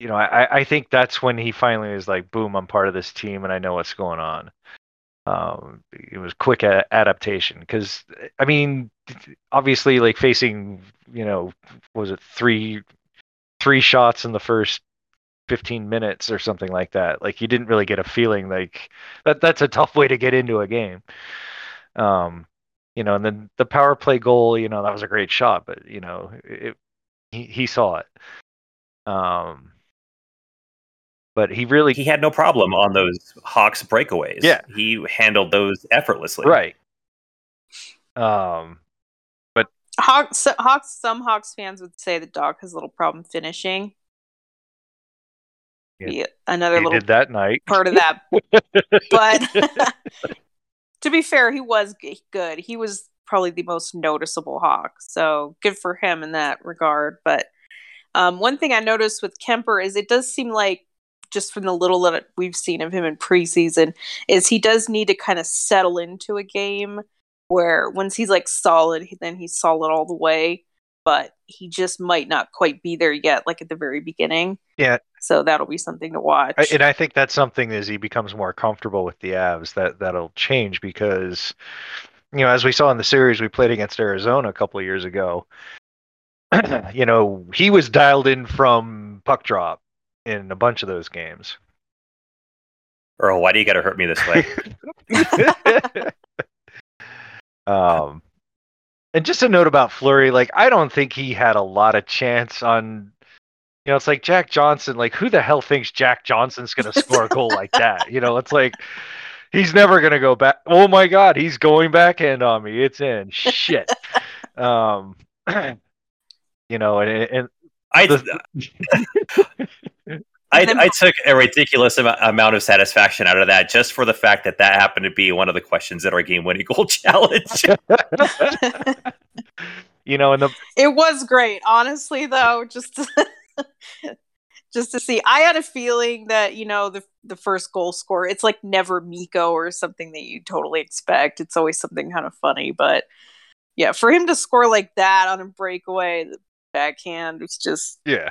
you know, I think that's when he finally was like, boom, I'm part of this team and I know what's going on. It was quick adaptation because, I mean, obviously, like, facing, was it three shots in the first 15 minutes or something like that? Like, you didn't really get a feeling like that. That's a tough way to get into a game. And then the power play goal, that was a great shot, but, he saw it. But he had no problem on those Hawks breakaways. Yeah, he handled those effortlessly. Right. But some Hawks fans would say the dog has a little problem finishing. Yeah, another little did that night part of that. But to be fair, he was good. He was probably the most noticeable Hawk, so good for him in that regard. But one thing I noticed with Kemper is it does seem like, just from the little that we've seen of him in preseason, is he does need to kind of settle into a game where once he's like solid, then he's solid all the way, but he just might not quite be there yet, like at the very beginning. Yeah. So that'll be something to watch. And I think that's something as he becomes more comfortable with the Avs that'll change, because, as we saw in the series we played against Arizona a couple of years ago, he was dialed in from puck drop in a bunch of those games. Earl, why do you got to hurt me this way? And just a note about Fleury, like, I don't think he had a lot of chance on, it's like Jack Johnson. Like, who the hell thinks Jack Johnson's going to score a goal like that? It's like, he's never going to go back. Oh my God, he's going backhand on me. It's in. Shit. I took a ridiculous amount of satisfaction out of that, just for the fact that happened to be one of the questions at our game-winning goal challenge. It was great, honestly, though, just to see. I had a feeling that, the first goal scorer, it's like never Mikko or something that you totally expect. It's always something kind of funny, but yeah, for him to score like that on a breakaway, the backhand, it's just... Yeah.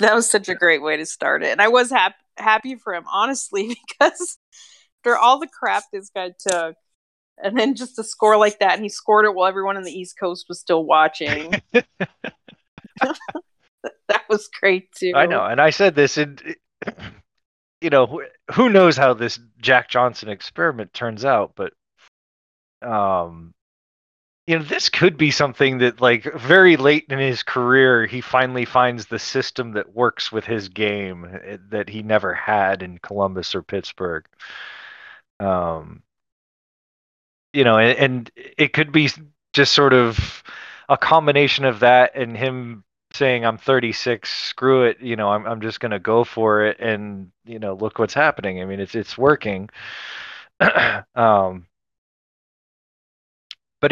That was such a great way to start it. And I was happy for him, honestly, because after all the crap this guy took, and then just to score like that, and he scored it while everyone on the East Coast was still watching. That was great, too. I know, and I said this, who knows how this Jack Johnson experiment turns out, but... you know, this could be something that, like, very late in his career, he finally finds the system that works with his game that he never had in Columbus or Pittsburgh. You know, and it could be just sort of a combination of that and him saying, I'm 36, screw it, you know, I'm just going to go for it, and, you know, look what's happening. I mean, it's working. But,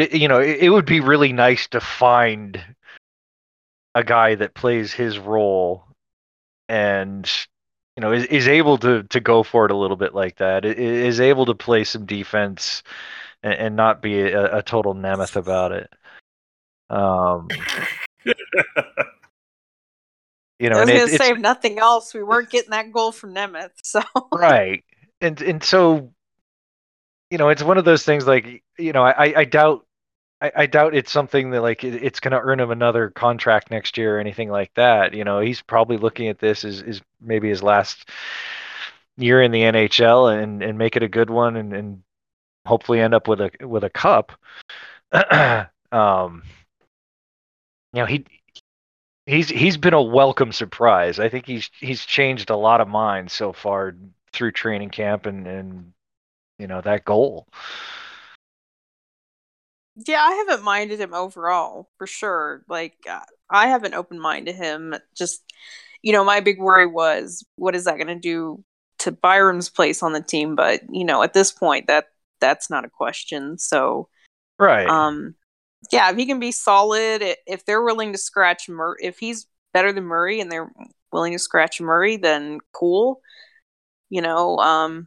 it would be really nice to find a guy that plays his role and, you know, is able to go for it a little bit like that, is able to play some defense and not be a total mammoth about it. You know, I was going to say, if nothing else, we weren't getting that goal from Nemeth, so right, and so, you know, it's one of those things, like, you know, I doubt it's something that, like, it's going to earn him another contract next year or anything like that. You know, he's probably looking at this as maybe his last year in the NHL and make it a good one and hopefully end up with a cup. You know, he's been a welcome surprise. I think he's changed a lot of minds so far through training camp and you know, that goal. Yeah, I haven't minded him overall, for sure. Like, I have an open mind to him. Just, you know, my big worry was, what is that going to do to Byram's place on the team? But, you know, at this point, that's not a question. So, right. Yeah, if he can be solid, if they're willing to scratch Murray, if he's better than Murray and they're willing to scratch Murray, then cool. You know,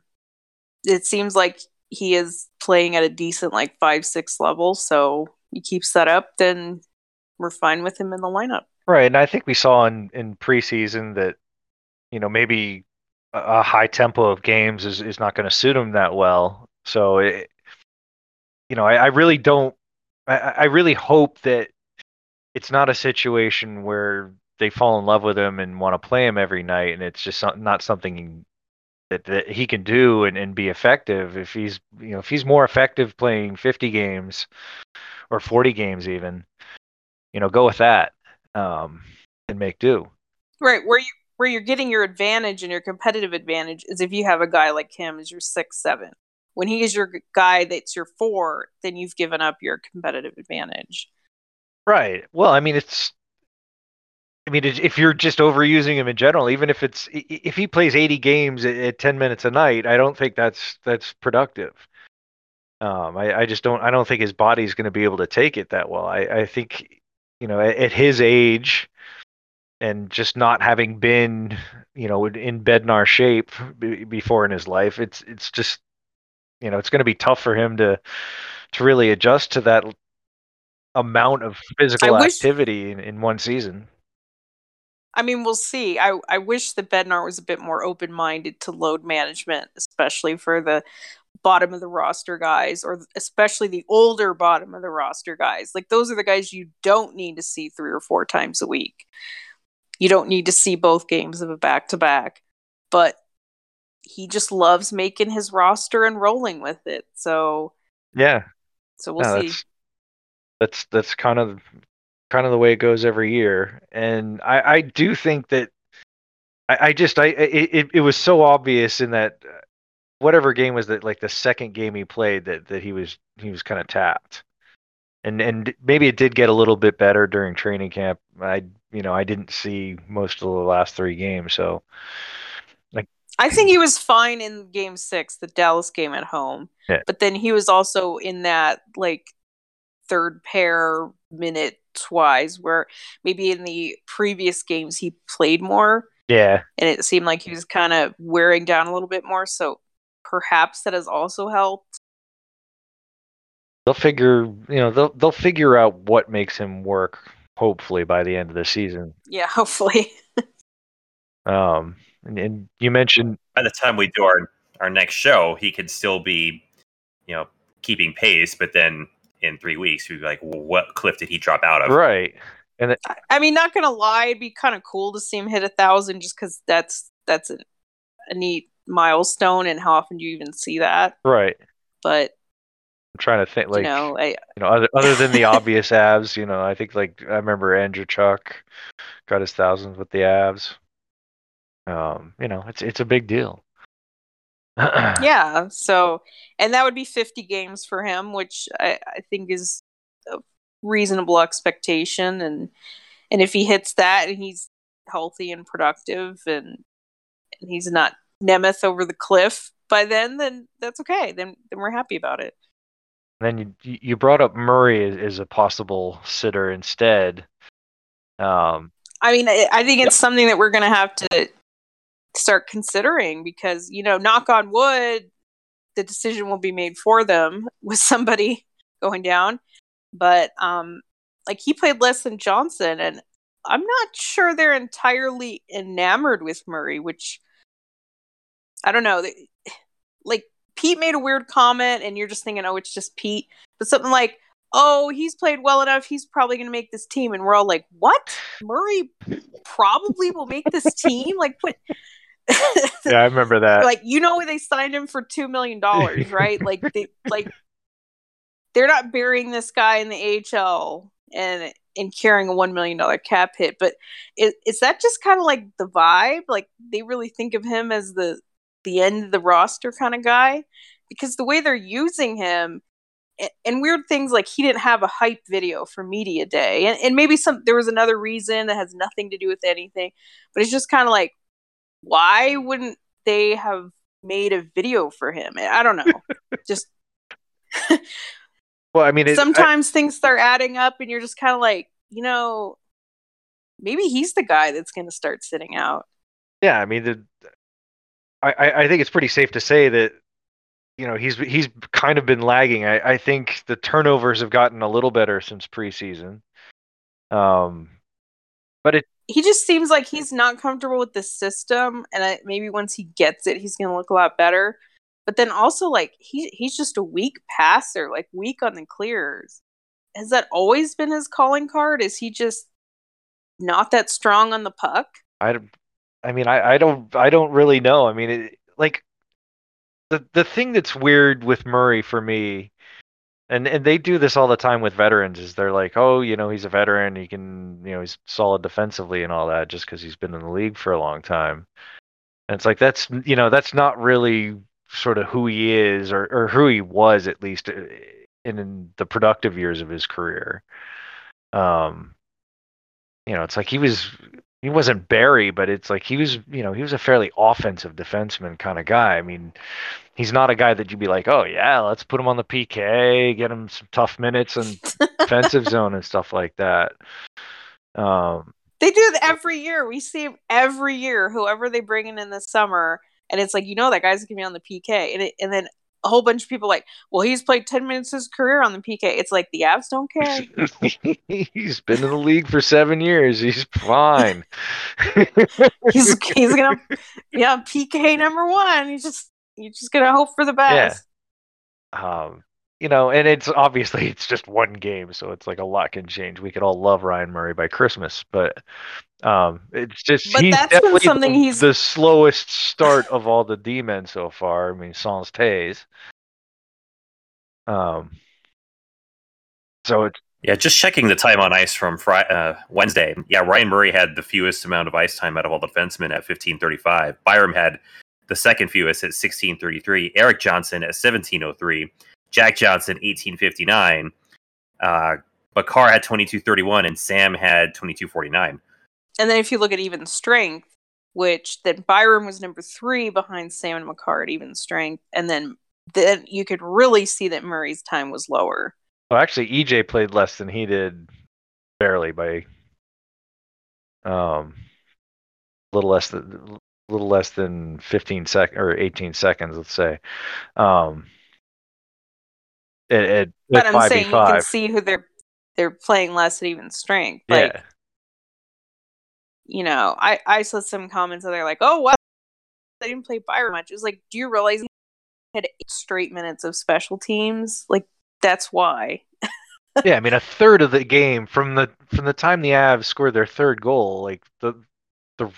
it seems like he is playing at a decent, like, 5-6 level. So he keeps that up, then we're fine with him in the lineup. Right, and I think we saw in preseason that, you know, maybe a high tempo of games is not going to suit him that well. So, you know, I really don't. I really hope that it's not a situation where they fall in love with him and want to play him every night, and it's just not something that he can do and be effective. If he's, you know, if he's more effective playing 50 games or 40 games even, you know, go with that and make do. Right, where you're getting your advantage and your competitive advantage is if you have a guy like him as your 6-7. When he is your guy that's your 4, then you've given up your competitive advantage. Right. Well, I mean, if you're just overusing him in general, even if he plays 80 games at 10 minutes a night, I don't think that's productive. I don't think his body's going to be able to take it that well. I think, you know, at his age, and just not having been, you know, in Bednar shape before in his life, it's just, you know, it's going to be tough for him to really adjust to that amount of physical activity in one season. I mean, we'll see. I wish that Bednar was a bit more open-minded to load management, especially for the bottom of the roster guys, or especially the older bottom of the roster guys. Like, those are the guys you don't need to see 3 or 4 times a week. You don't need to see both games of a back-to-back. But he just loves making his roster and rolling with it. So yeah. So we'll see. That's kind of the way it goes every year. And I do think that it was so obvious in that whatever game was that, like, the second game he played that he was kind of tapped. And maybe it did get a little bit better during training camp. I didn't see most of the last 3 games, so I think he was fine in game 6, the Dallas game at home. Yeah. But then he was also in that, like, third pair minute twice, where maybe in the previous games he played more. Yeah. And it seemed like he was kind of wearing down a little bit more. So perhaps that has also helped. They'll figure, they'll figure out what makes him work, hopefully, by the end of the season. Yeah, hopefully. And you mentioned, by the time we do our next show, he could still be, you know, keeping pace. But then in 3 weeks, we'd be like, well, what cliff did he drop out of? Right. And I mean, not going to lie, it'd be kind of cool to see him hit 1,000, just because that's a neat milestone. And how often do you even see that? Right. But trying to think, like, other than the obvious Avs, you know, I think, like, I remember Andrew Chuck got his 1,000th with the Avs. You know, it's a big deal. Yeah. So, and that would be 50 games for him, which I think is a reasonable expectation. And if he hits that and he's healthy and productive and he's not Nemeth over the cliff by then that's okay. Then we're happy about it. And then you brought up Murray as a possible sitter instead. I mean, I think it's something that we're going to have to start considering because, you know, knock on wood, the decision will be made for them with somebody going down. But, like, he played less than Johnson, and I'm not sure they're entirely enamored with Murray, which, I don't know. Like, Pete made a weird comment, and you're just thinking, oh, it's just Pete. But something like, oh, he's played well enough, he's probably going to make this team. And we're all like, what? Murray probably will make this team? Like, what? Yeah, I remember that. Like, you know, they signed him for $2 million, right? Like, they're not burying this guy in the AHL and carrying a $1 million cap hit. But is that just kind of like the vibe? Like, they really think of him as the end of the roster kind of guy? Because the way they're using him, and weird things like he didn't have a hype video for media day, and maybe there was another reason that has nothing to do with anything, but it's just kind of like, why wouldn't they have made a video for him? I don't know. Just well, I mean, sometimes things start adding up, and you're just kind of like, you know, maybe he's the guy that's going to start sitting out. Yeah, I mean, I think it's pretty safe to say that, you know, he's kind of been lagging. I think the turnovers have gotten a little better since preseason. But he just seems like he's not comfortable with the system, and maybe once he gets it, he's going to look a lot better. But then also, like, he's just a weak passer, like weak on the clears. Has that always been his calling card? Is he just not that strong on the puck? I mean, I don't really know. I mean, the thing that's weird with Murray for me, and they do this all the time with veterans, is they're like, oh, you know, he's a veteran, he can, you know, he's solid defensively and all that just because he's been in the league for a long time. And it's like, that's, you know, that's not really sort of who he is or who he was, at least in the productive years of his career. You know, it's like he wasn't Barry, but it's like he was a fairly offensive defenseman kind of guy. I mean, he's not a guy that you'd be like, oh yeah, let's put him on the PK, get him some tough minutes and defensive zone and stuff like that. They do it every year. We see him every year, whoever they bring in the summer. And it's like, you know, that guy's going to be on the PK. And then a whole bunch of people like, well, he's played 10 minutes of his career on the PK. It's like, the Avs don't care. He's been in the league for 7 years. He's fine. he's going to be on PK number one. You're just going to hope for the best. Yeah. You know, and it's just one game, so it's like a lot can change. We could all love Ryan Murray by Christmas, but it's just, but he's definitely the slowest start of all the D-men so far. I mean, sans Toews. So it's... Yeah, just checking the time on ice from Wednesday. Yeah, Ryan Murray had the fewest amount of ice time out of all the defensemen at 15:35. Byram had the second fewest at 16:33. Eric Johnson at 17:03. Jack Johnson, 18:59. Makar had 22:31, and Sam had 22:49. And then if you look at even strength, which then Byram was number 3 behind Sam and Makar at even strength, and then you could really see that Murray's time was lower. Well, actually, EJ played less than he did, barely, by a little less than 15 seconds or 18 seconds, let's say. But I'm saying you can see who they're playing less at even strength. Like, yeah. You know, I saw some comments that they're like, oh, wow, they didn't play Byron much. It was like, do you realize he had 8 straight minutes of special teams? Like, that's why. Yeah, I mean, a third of the game from the time the Avs scored their third goal, like the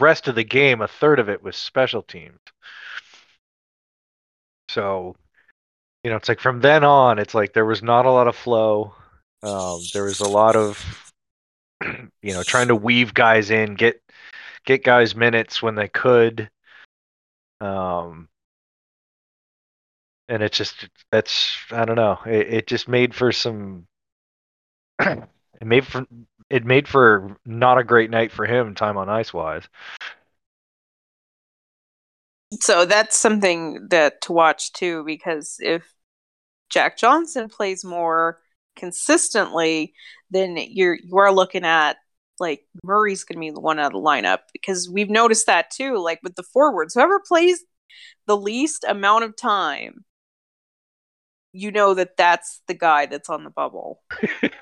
rest of the game, a third of it was special teams. So you know, it's like from then on, it's like there was not a lot of flow. There was a lot of, you know, trying to weave guys in, get guys minutes when they could. And it's just, that's, I don't know. It just made for some, it made for not a great night for him, time on ice wise. So that's something that to watch too, because if Jack Johnson plays more consistently, then you are looking at like Murray's going to be the one out of the lineup, because we've noticed that too. Like with the forwards, whoever plays the least amount of time, you know that that's the guy that's on the bubble. It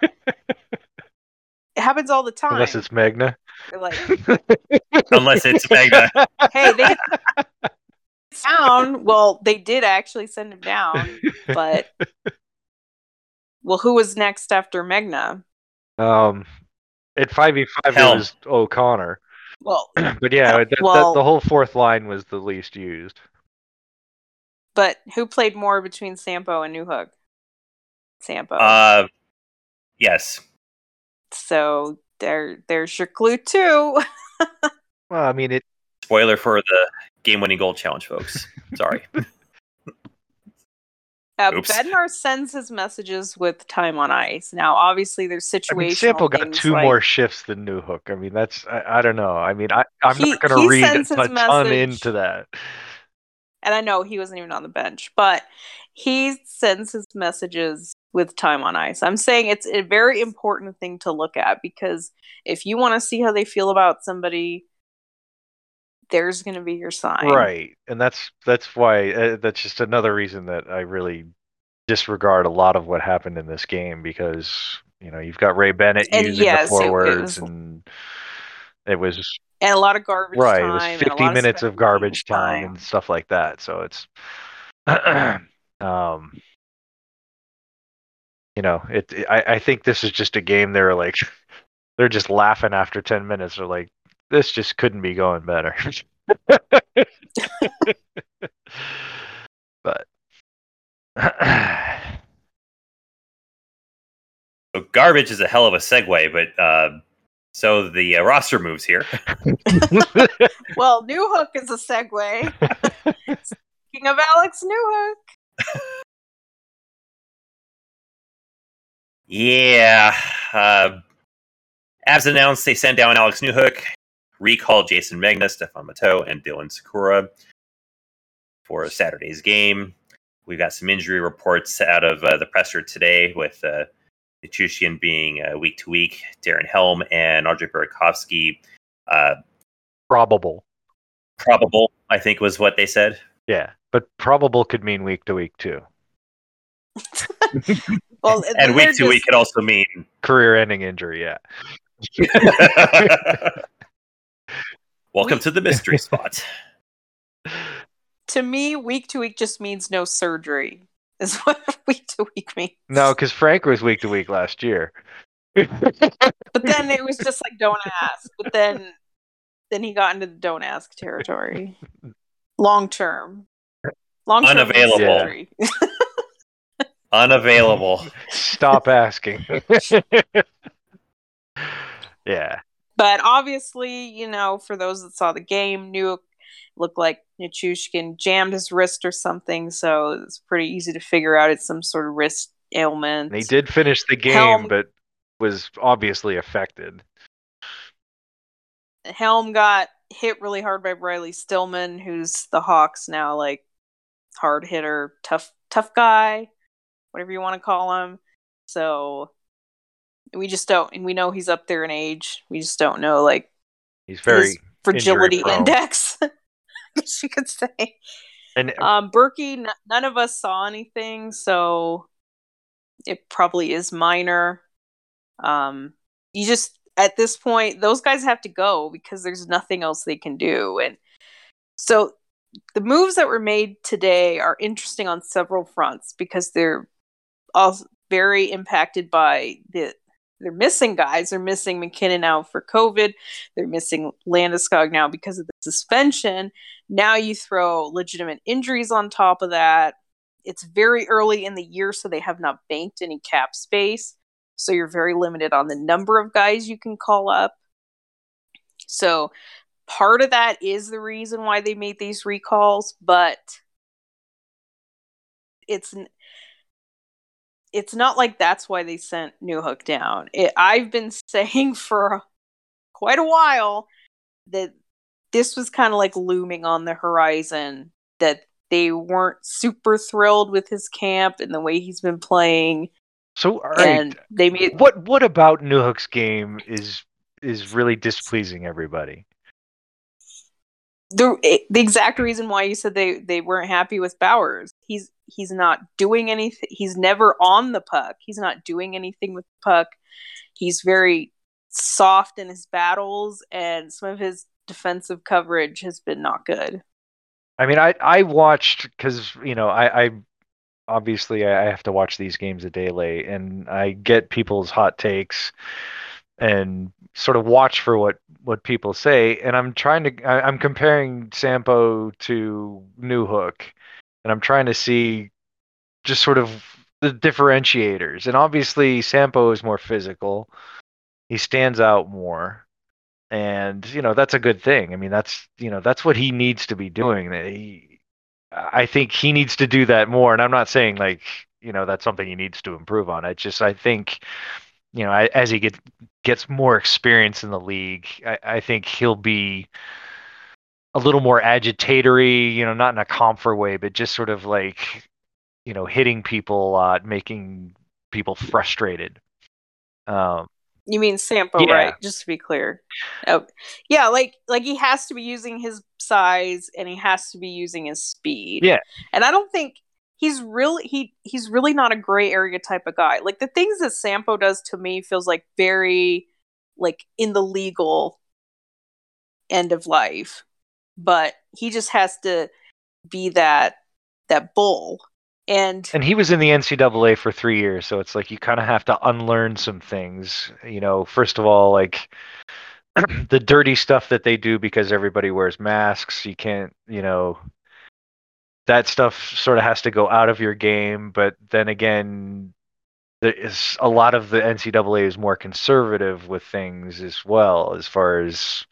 happens all the time. Unless it's Megna. Like, unless it's Megna. Hey, they down. Well, they did actually send him down, but well, who was next after Megna? At 5v5 it was O'Connor. Well, but yeah, the whole fourth line was the least used. But who played more between Sampo and Newhook? Sampo. Yes. So there's your clue too. Well, I mean, spoiler for the game-winning goal challenge, folks. Sorry. Bednar sends his messages with time on ice. Now, obviously, there's situations. Sampo got two more shifts than Newhook. I mean, that's I don't know. I mean, I'm not going to read a ton into that. And I know he wasn't even on the bench, but he sends his messages with time on ice. I'm saying it's a very important thing to look at, because if you want to see how they feel about somebody, there's going to be your sign. Right. And that's why that's just another reason that I really disregard a lot of what happened in this game, because, you know, you've got Ray Bennett and using the forwards and a lot of garbage time. Right. It was 50 minutes of garbage time and stuff like that. So it's you know, I think this is just a game they're like, they're just laughing after 10 minutes. They're like, this just couldn't be going better. But so garbage is a hell of a segue, but so the roster moves here. Well, Newhook is a segue. Speaking of Alex Newhook. Yeah. Avs announced they sent down Alex Newhook, recalled Jayson Megna, Stefan Matteau, and Dylan Sakura for Saturday's game. We've got some injury reports out of the presser today, with Nichushkin being week-to-week, Darren Helm, and Andre Burakovsky. Probable. Probable, I think, was what they said. Yeah, but probable could mean week-to-week, too. Well, and week to week could also mean career-ending injury. Yeah. Welcome to the mystery spot. To me, week to week just means no surgery. Is what week to week means. No, because Frank was week to week last year. But then it was just like, don't ask. But then he got into the don't ask territory. Long term unavailable. Unavailable. Stop asking. Yeah. But obviously, you know, for those that saw the game, Newhook looked like Nichushkin jammed his wrist or something, so it's pretty easy to figure out it's some sort of wrist ailment. They did finish the game, but was obviously affected. Helm got hit really hard by Riley Stillman, who's the Hawks now, like, hard hitter, tough guy. Whatever you want to call him. So we just don't, and we know he's up there in age. We just don't know, like, he's very his fragility index, you could say. And Berkey, none of us saw anything, so it probably is minor. You just at this point, those guys have to go because there's nothing else they can do, and so the moves that were made today are interesting on several fronts because they're all very impacted by they're missing guys. They're missing MacKinnon now for COVID. They're missing Landeskog now because of the suspension. Now you throw legitimate injuries on top of that. It's very early in the year, so they have not banked any cap space. So you're very limited on the number of guys you can call up. So part of that is the reason why they made these recalls, but it's not like that's why they sent Newhook down. I've been saying for quite a while that this was kind of like looming on the horizon, that they weren't super thrilled with his camp and the way he's been playing. So, all right, and they made... what about Newhook's game is really displeasing everybody? The exact reason why you said they weren't happy with Bowers. He's not doing anything. He's never on the puck. He's not doing anything with the puck. He's very soft in his battles, and some of his defensive coverage has been not good. I mean, I watched, because, you know, I obviously I have to watch these games a day late, and I get people's hot takes and sort of watch for what people say. And I'm comparing Sampo to Newhook, and I'm trying to see just sort of the differentiators. And obviously Sampo is more physical. He stands out more. And, you know, that's a good thing. I mean, that's what he needs to be doing. I think he needs to do that more. And I'm not saying, like, you know, that's something he needs to improve on. It's just, I think, you know, as he gets more experience in the league, I think he'll be a little more agitatory, you know, not in a Compher way, but just sort of like, you know, hitting people a lot, making people frustrated. You mean Sampo, yeah. Right? Just to be clear. Oh, yeah, like he has to be using his size and he has to be using his speed. Yeah. And I don't think he's really not a gray area type of guy. Like, the things that Sampo does to me feels like very like in the legal end of life. But he just has to be that bull. And he was in the NCAA for 3 years, so it's like you kind of have to unlearn some things. You know, first of all, like the dirty stuff that they do because everybody wears masks. You can't, you know, that stuff sort of has to go out of your game. But then again, there is a lot of the NCAA is more conservative with things as well, as far as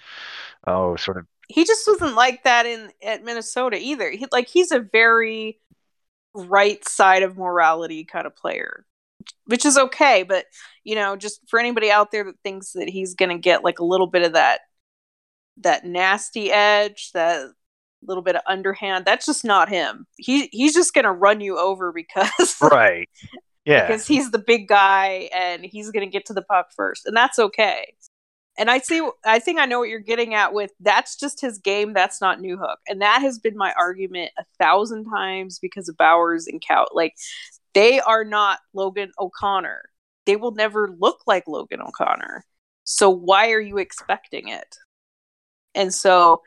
sort of. He just wasn't like that at Minnesota either. He's a very right side of morality kind of player, which is okay, but, you know, just for anybody out there that thinks that he's gonna get like a little bit of that nasty edge, that little bit of underhand, that's just not him. He's just gonna run you over because right, yeah, because he's the big guy and he's gonna get to the puck first, and that's okay. And I think I know what you're getting at with that's just his game, that's not Newhook. And that has been my argument 1,000 times because of Bowers and Cout. Like, they are not Logan O'Connor. They will never look like Logan O'Connor. So why are you expecting it? And so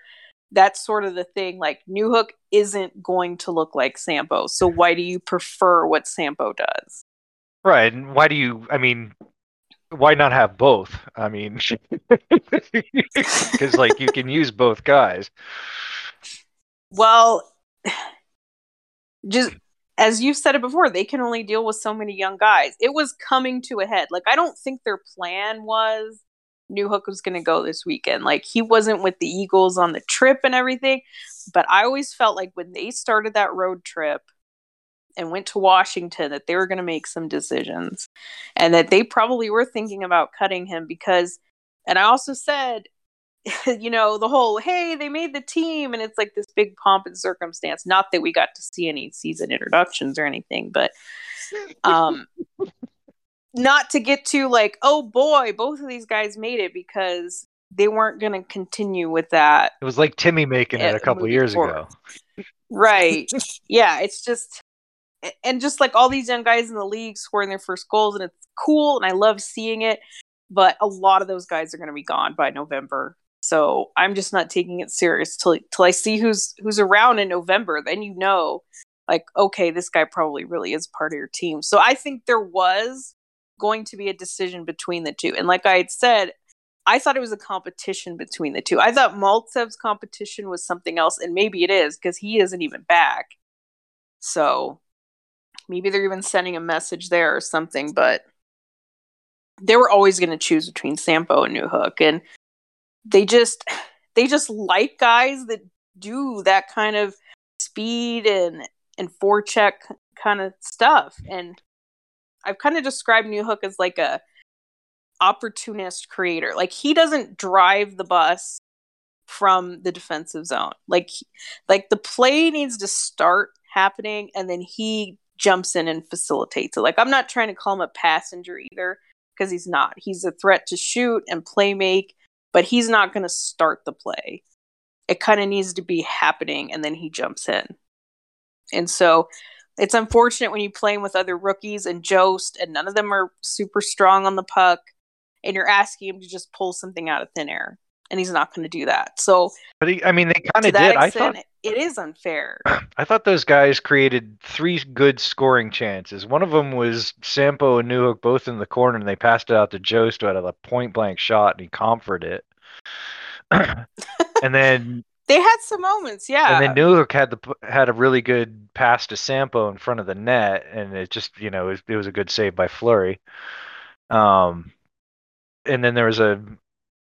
that's sort of the thing. Like, Newhook isn't going to look like Sampo. So why do you prefer what Sampo does? Right. And why do you, I mean... why not have both? I mean, because like you can use both guys. Well, just as you've said it before, they can only deal with so many young guys. It was coming to a head. Like, I don't think their plan was Newhook was going to go this weekend. Like, he wasn't with the Eagles on the trip and everything. But I always felt like when they started that road trip and went to Washington, that they were going to make some decisions and that they probably were thinking about cutting him because, and I also said, you know, the whole, hey, they made the team. And it's like this big pomp and circumstance, not that we got to see any season introductions or anything, but not to get to like, oh boy, both of these guys made it, because they weren't going to continue with that. It was like Timmy making it a couple years ago. Right. Yeah. It's just, and just like all these young guys in the league scoring their first goals, and it's cool, and I love seeing it, but a lot of those guys are going to be gone by November. So I'm just not taking it serious till I see who's around in November. Then you know, like, okay, this guy probably really is part of your team. So I think there was going to be a decision between the two. And like I had said, I thought it was a competition between the two. I thought Maltsev's competition was something else, and maybe it is because he isn't even back. So... Maybe they're even sending a message there or something, but they were always going to choose between Sampo and Newhook, and they just like guys that do that kind of speed and forecheck kind of stuff. And I've kind of described Newhook as like a opportunist creator. Like, he doesn't drive the bus from the defensive zone. Like the play needs to start happening, and then he jumps in and facilitates it. Like, I'm not trying to call him a passenger either, because he's not. He's a threat to shoot and play make, but he's not going to start the play. It kind of needs to be happening, and then he jumps in. And so it's unfortunate when you're playing with other rookies and Jost, and none of them are super strong on the puck, and you're asking him to just pull something out of thin air, and he's not going to do that. So, but they kind of did. I thought it is unfair. I thought those guys created three good scoring chances. One of them was Sampo and Newhook both in the corner, and they passed it out to Jost out of a point blank shot, and he Compher'd it. And then they had some moments, yeah. And then Newhook had a really good pass to Sampo in front of the net, and it just it was a good save by Fleury. And then there was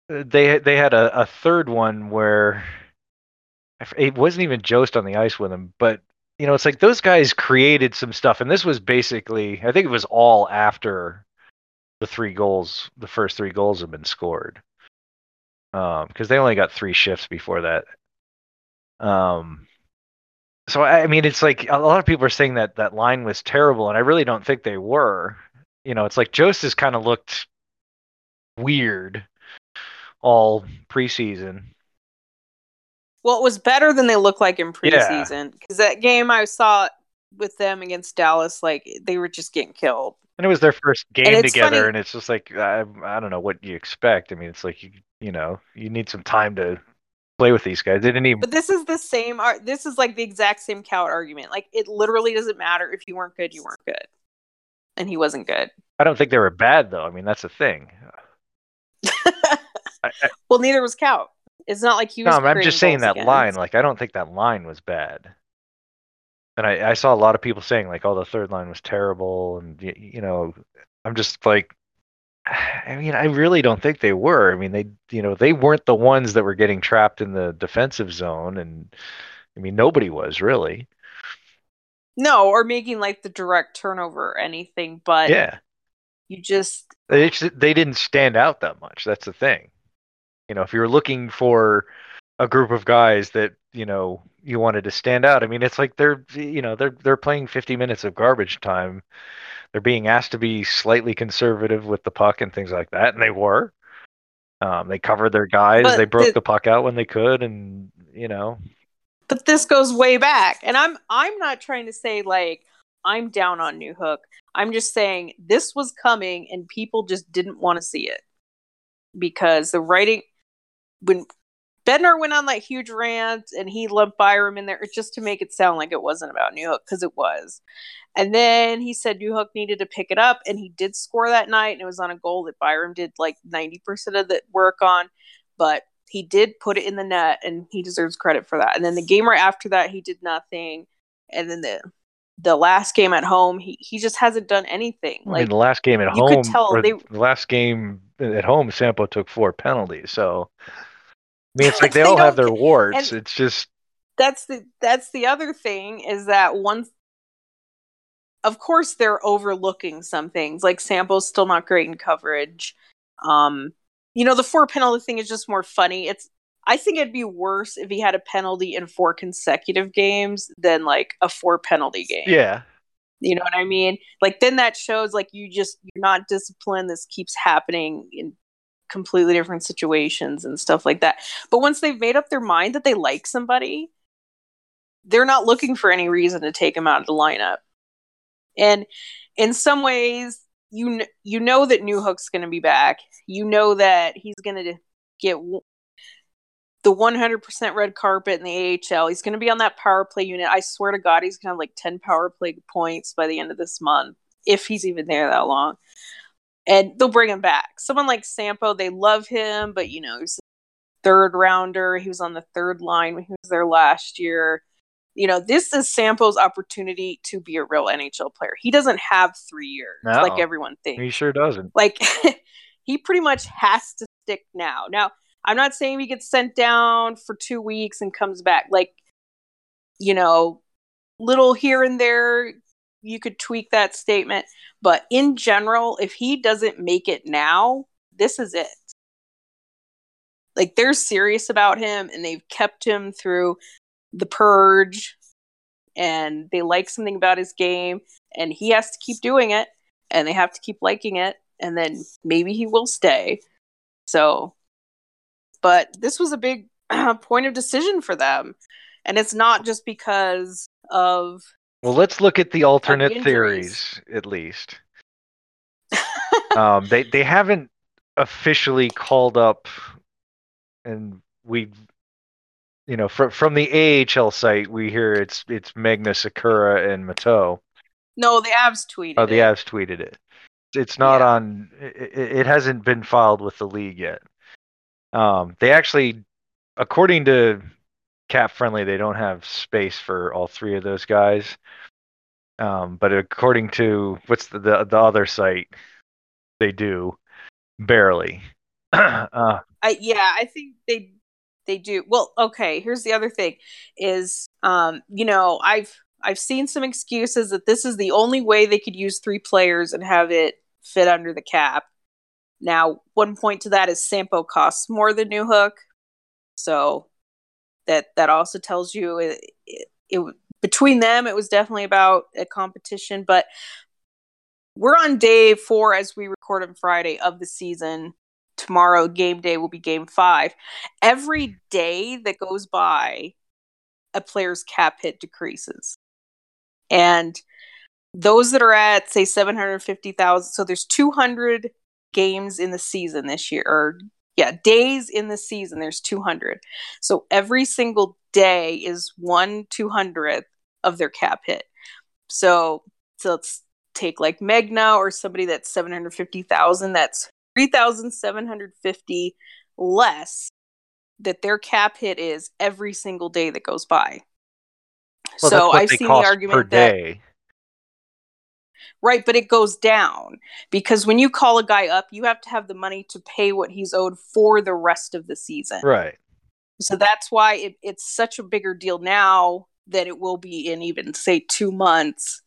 they had a third one where it wasn't even Jost on the ice with him, but it's like those guys created some stuff, and this was basically, I think it was all after the first three goals have been scored. Because they only got three shifts before that. So, it's like a lot of people are saying that that line was terrible, and I really don't think they were. It's like Jost has kind of looked weird all preseason. Well, it was better than they looked like in preseason. Because that game I saw with them against Dallas, like, they were just getting killed. And it was their first game together, funny. And it's just like, I don't know what you expect. It's like... you need some time to play with these guys. They didn't even. But this is the same. This is like the exact same coward argument. Like, it literally doesn't matter if you weren't good. You weren't good, and he wasn't good. I don't think they were bad though. That's the thing. Well, neither was Cow. It's not like he was. No, I'm just saying that line. Like, I don't think that line was bad. And I saw a lot of people saying like, "Oh, the third line was terrible," and I'm just like. I really don't think they were. They weren't the ones that were getting trapped in the defensive zone, and nobody was really. No, or making like the direct turnover or anything, but yeah, they didn't stand out that much. That's the thing. If you're looking for a group of guys that you wanted to stand out, it's like they're they're playing 50 minutes of garbage time. They're being asked to be slightly conservative with the puck and things like that, and they were. They covered their guys. But they broke the puck out when they could, and But this goes way back, and I'm not trying to say like I'm down on Newhook. I'm just saying this was coming, and people just didn't want to see it because the writing when Bednar went on that huge rant, and he lumped Byram in there just to make it sound like it wasn't about Newhook, because it was. And then he said Newhook needed to pick it up, and he did score that night, and it was on a goal that Byram did like 90% of the work on, but he did put it in the net, and he deserves credit for that. And then the game right after that, he did nothing. And then the last game at home, he just hasn't done anything. The last game at home, you could tell the last game at home, Sampo took 4 penalties, so... it's like they all have their warts. It's just that's the other thing is that once, of course, they're overlooking some things. Like Sampo's still not great in coverage. The 4 penalty thing is just more funny. I think it'd be worse if he had a penalty in 4 consecutive games than like a 4 penalty game. Yeah, you know what I mean. Like then that shows like you're not disciplined. This keeps happening in completely different situations and stuff like that. But once they've made up their mind that they like somebody, they're not looking for any reason to take him out of the lineup. And in some ways, that Newhook's going to be back. That he's going to get the 100% red carpet in the AHL. He's going to be on that power play unit. I swear to God, he's going to have like 10 power play points by the end of this month, if he's even there that long. And they'll bring him back. Someone like Sampo, they love him, but he's a third rounder. He was on the third line when he was there last year. you know, this is Sampo's opportunity to be a real NHL player. He doesn't have 3 years like everyone thinks. He sure doesn't. Like, he pretty much has to stick now. Now, I'm not saying he gets sent down for 2 weeks and comes back. Like, you know, little here and there, you could tweak that statement. But in general, if he doesn't make it now, this is it. Like, they're serious about him, and they've kept him through the purge, and they like something about his game, and he has to keep doing it, and they have to keep liking it, and then maybe he will stay. So, but this was a big point of decision for them, and it's not just because of... Well, let's look at the alternate theories, at least. They haven't officially called up, and we... You know, from the AHL site, we hear it's Megna, Sakura, and Matteau. No, the Avs tweeted. Oh, the Avs tweeted it. It's not on. It hasn't been filed with the league yet. They actually, according to Cap Friendly, they don't have space for all three of those guys. But according to what's the other site, they do barely. I think they. They do. Well, okay, here's the other thing is, you know, I've seen some excuses that this is the only way they could use three players and have it fit under the cap. Now, one point to that is Sampo costs more than Newhook. So that also tells you it between them, it was definitely about a competition. But we're on day 4 as we record on Friday of the season. Tomorrow, game day, will be game 5. Every day that goes by, a player's cap hit decreases. And those that are at, say, 750,000, so there's 200 games in the season this year, or days in the season, there's 200. So every single day is 1/200th of their cap hit. So let's take like Megna or somebody that's 750,000, that's 3,750 less that their cap hit is every single day that goes by. Well, so I've seen the argument per day. Right, but it goes down because when you call a guy up, you have to have the money to pay what he's owed for the rest of the season. Right. So that's why it's such a bigger deal now than it will be in even, say, 2 months,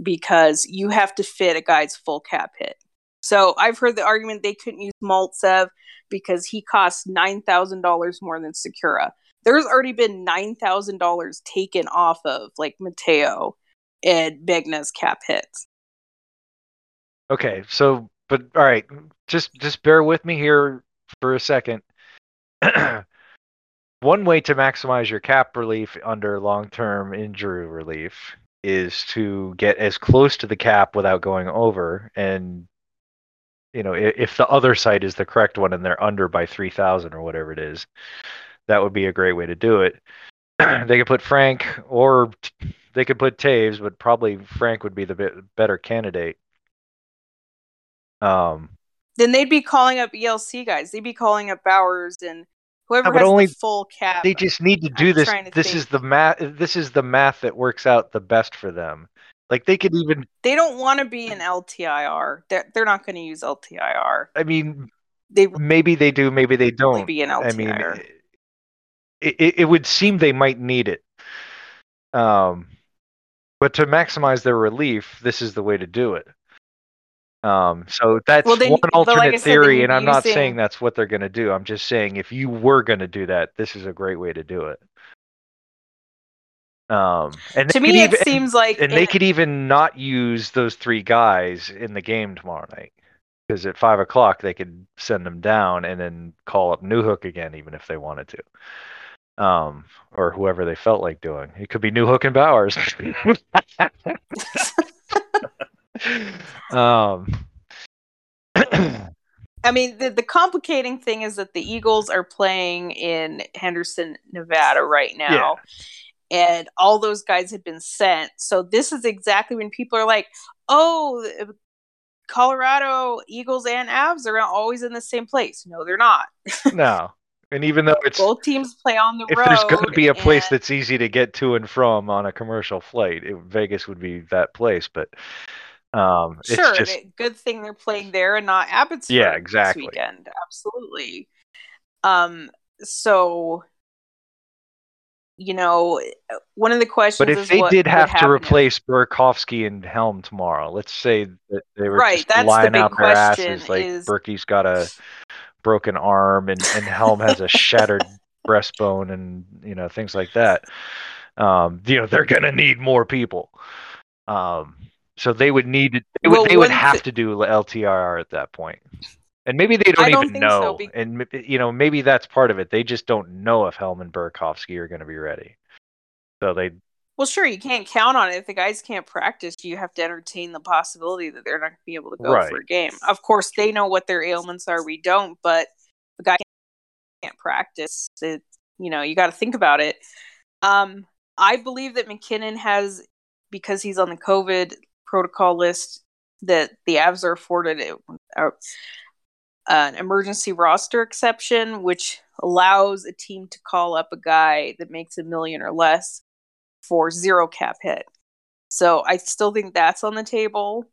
because you have to fit a guy's full cap hit. So I've heard the argument they couldn't use Maltsev because he costs $9,000 more than Sakura. There's already been $9,000 taken off of, like, Mateo and Megna's cap hits. Okay, so, but, all right, just bear with me here for a second. One way to maximize your cap relief under long-term injury relief is to get as close to the cap without going over, and... You know, if the other side is the correct one and they're under by 3,000 or whatever it is, that would be a great way to do it. They could put Frank or they could put Toews, but probably Frank would be the better candidate. Then they'd be calling up ELC guys. They'd be calling up Bowers and whoever has only, the full cap. They just need to do this. This is the math that works out the best for them. Like, they don't want to be an LTIR. They're not going to use LTIR. I mean, maybe they do, maybe they don't. Be an LTIR. I mean, it would seem they might need it. But to maximize their relief, this is the way to do it. So that's one alternate theory, and I'm not saying that's what they're going to do. I'm just saying if you were going to do that, this is a great way to do it. And to me, it seems like... And they could even not use those three guys in the game tomorrow night. Because at 5 o'clock, they could send them down and then call up Newhook again, even if they wanted to. Or whoever they felt like doing. It could be Newhook and Bowers. I mean, the complicating thing is that the Eagles are playing in Henderson, Nevada right now. Yeah. And all those guys had been sent. So this is exactly when people are like, oh, Colorado, Eagles, and Avs are always in the same place. No, they're not. No. And even though it's both teams play on the road, if there's going to be a place that's easy to get to and from on a commercial flight, Vegas would be that place. But sure, it's just good thing they're playing there and not Abbotsford. Yeah, exactly. This weekend, absolutely. So, you know, one of the questions. But if is they what did have to replace Burakovsky and Helm tomorrow, let's say that they were right. That's lying the big out their question. Asses, like Berkey's got a broken arm and Helm has a shattered breastbone and things like that. They're gonna need more people. So they would need to, they would have to do LTIR at that point. And maybe they don't even know. So, and maybe that's part of it. They just don't know if Helm and Burakovsky are gonna be ready. So sure, you can't count on it. If the guys can't practice, you have to entertain the possibility that they're not going to be able to go for a game. Of course, they know what their ailments are. We don't, but the guy can't practice. It, you got to think about it. I believe that MacKinnon has, because he's on the COVID protocol list, that the Avs are afforded an emergency roster exception, which allows a team to call up a guy that makes $1 million or less for zero cap hit. So I still think that's on the table.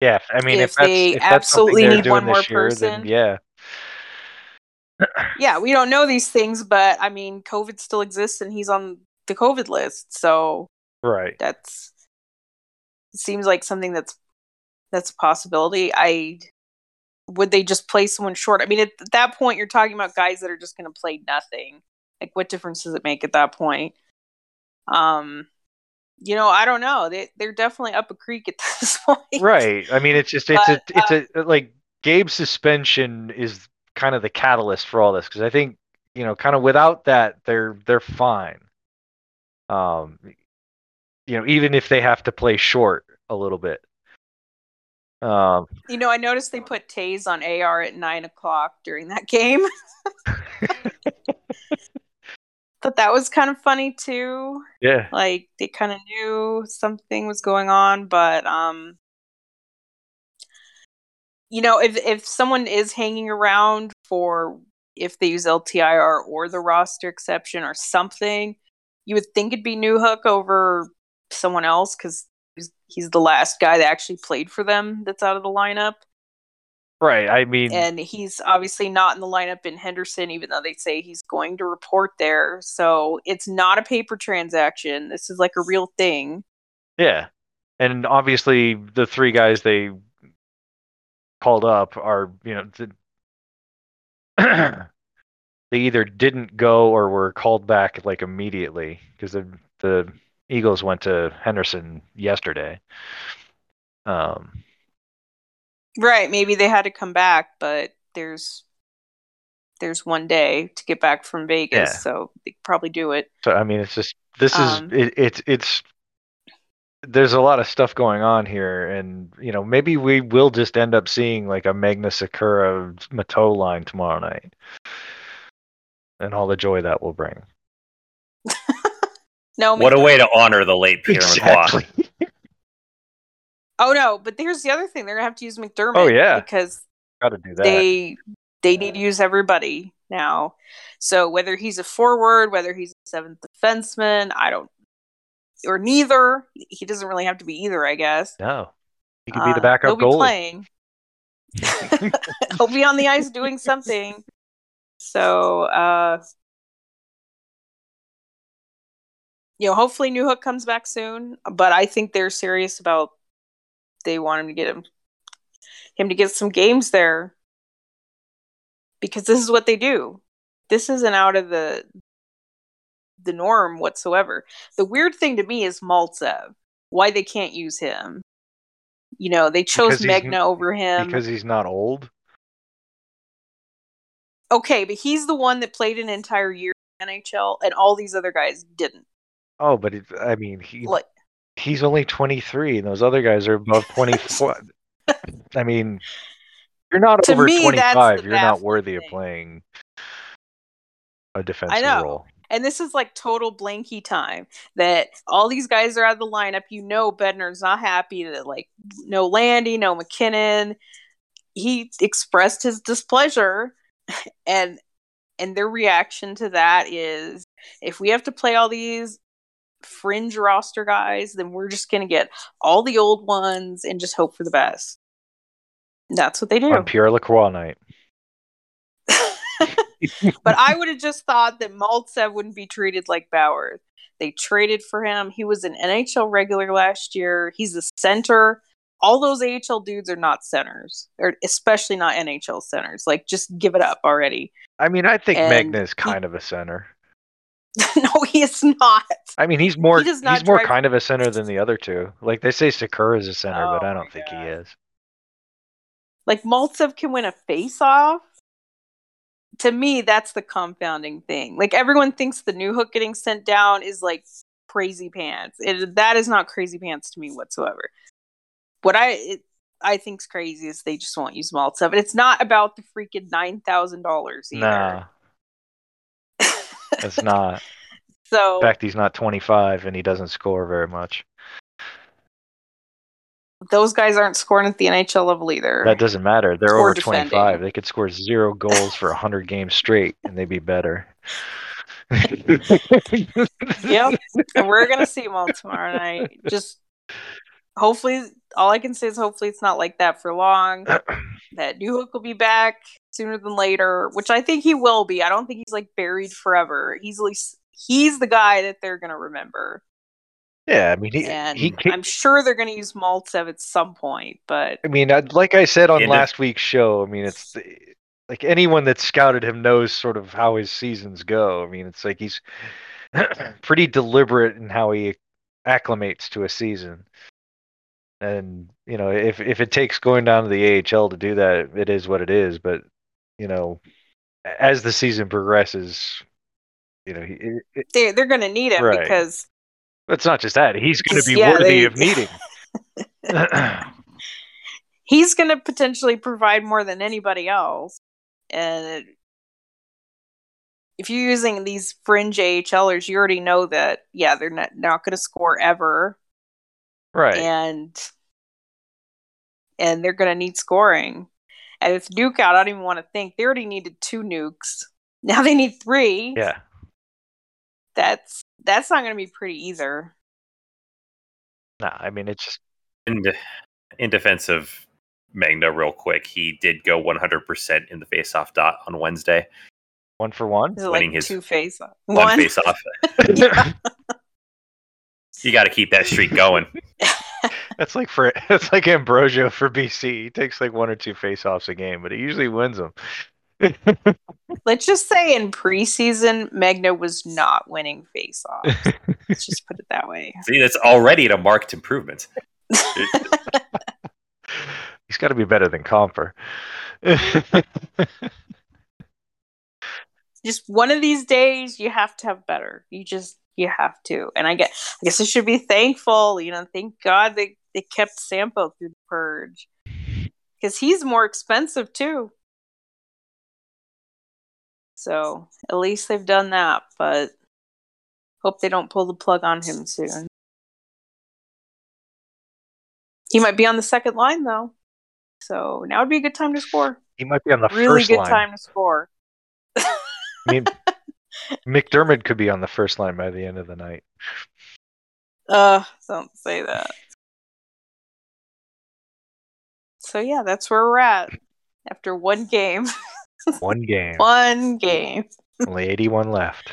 Yeah, I mean, if they absolutely need one more person. Yeah, we don't know these things, but I mean, COVID still exists and he's on the COVID list. So it seems like something that's a possibility. Would they just play someone short? I mean, at that point, you're talking about guys that are just going to play nothing. Like, what difference does it make at that point? I don't know. They're definitely up a creek at this point. Right. I mean, it's Gabe's suspension is kind of the catalyst for all this. Cause I think, kind of without that, they're fine. Even if they have to play short a little bit. I noticed they put Toews on AR at 9:00 during that game. But that was kind of funny too. Yeah. Like they kind of knew something was going on, but if someone is hanging around for if they use LTIR or the roster exception or something, you would think it'd be Newhook over someone else because he's the last guy that actually played for them that's out of the lineup. Right, I mean... And he's obviously not in the lineup in Henderson, even though they say he's going to report there. So it's not a paper transaction. This is like a real thing. Yeah. And obviously the three guys they called up are, they either didn't go or were called back like immediately because the Eagles went to Henderson yesterday. Right, maybe they had to come back, but there's one day to get back from Vegas, so they could probably do it. So I mean, it's just there's a lot of stuff going on here, and maybe we will just end up seeing like a Magna Sakura Mateau line tomorrow night, and all the joy that will bring. No, what a way to honor the late Pierre McClough. Oh, no, but here's the other thing. They're going to have to use McDermott. Oh, yeah. Because gotta do that. They need to use everybody now. So whether he's a forward, whether he's a seventh defenseman, or neither. He doesn't really have to be either, I guess. No. He could be the backup goalie. He'll be playing. He'll be on the ice doing something. So, hopefully Newhook comes back soon. But I think they're serious about they want him to get him to get some games there because this is what they do. This isn't out of the norm whatsoever. The weird thing to me is Maltsev. Why they can't use him? They chose Megna over him because he's not old. Okay, but he's the one that played an entire year in the NHL, and all these other guys didn't. Oh, but he. Like, he's only 23, and those other guys are above 24. I mean, you're not over 25. You're not worthy of playing a defensive role. And this is like total blankie time that all these guys are out of the lineup. Bednar's not happy that no Landy, no MacKinnon. He expressed his displeasure, and And their reaction to that is, if we have to play all these fringe roster guys, then we're just going to get all the old ones and just hope for the best. That's what they do. On pure LaCroix night. But I would have just thought that Maltsev wouldn't be treated like Bowers. They traded for him. He was an NHL regular last year. He's a center. All those AHL dudes are not centers, or especially not NHL centers. Like, just give it up already. I mean, I think Megna is kind of a center. No, he is not. I mean, he's more kind of a center than the other two. Like, they say Sakura is a center, but I don't think he is. Like, Maltsev can win a face-off. To me, that's the confounding thing. Like, everyone thinks the Newhook getting sent down is, like, crazy pants. That is not crazy pants to me whatsoever. What I think's crazy is they just won't use Maltsev. And it's not about the freaking $9,000 either. Nah. It's not. So, in fact, he's not 25 and he doesn't score very much. Those guys aren't scoring at the NHL level either. That doesn't matter. They're over defending. 25. They could score 0 goals for 100 games straight and they'd be better. Yep. And we're going to see them all tomorrow night. Just hopefully, all I can say is hopefully it's not like that for long. That Newhook will be back sooner than later, which I think he will be. I don't think he's like buried forever. He's the guy that they're going to remember. Yeah, I mean, I'm sure they're going to use Maltsev at some point, but I mean, like I said on last week's show, I mean, it's like anyone that scouted him knows sort of how his seasons go. I mean, it's like he's pretty deliberate in how he acclimates to a season. And, you know, if it takes going down to the AHL to do that, it is what it is. But, you know, as the season progresses, you know, they're going to need him, right? Because it's not just that. He's going to be worthy of needing. He's going to potentially provide more than anybody else. And if you're using these fringe AHLers, you already know that, yeah, they're not going to score ever. Right. And they're going to need scoring. And if Nuke out, I don't even want to think. They already needed 2 nukes. Now they need 3. Yeah. That's not going to be pretty either. No, I mean, it's just... In defense of Megna, real quick, he did go 100% in the faceoff dot on Wednesday. 1 for 1? Is it winning like his 2 faceoff? One faceoff. Yeah. You got to keep that streak going. That's like Ambrosio for BC. He takes like 1 or 2 faceoffs a game, but he usually wins them. Let's just say in preseason, Megna was not winning faceoffs. Let's just put it that way. See, that's already a marked improvement. He's got to be better than Compher. Just one of these days, you have to have better. You have to. And I guess I should be thankful, you know, thank God they kept Sampo through the purge. Because he's more expensive too. So at least they've done that, but hope they don't pull the plug on him soon. He might be on the second line though. So now would be a good time to score. He might be on the first line. Really good time to score. I mean, McDermott could be on the first line by the end of the night. Don't say that. So yeah, that's where we're at after 1 game. One game. Only 81 left.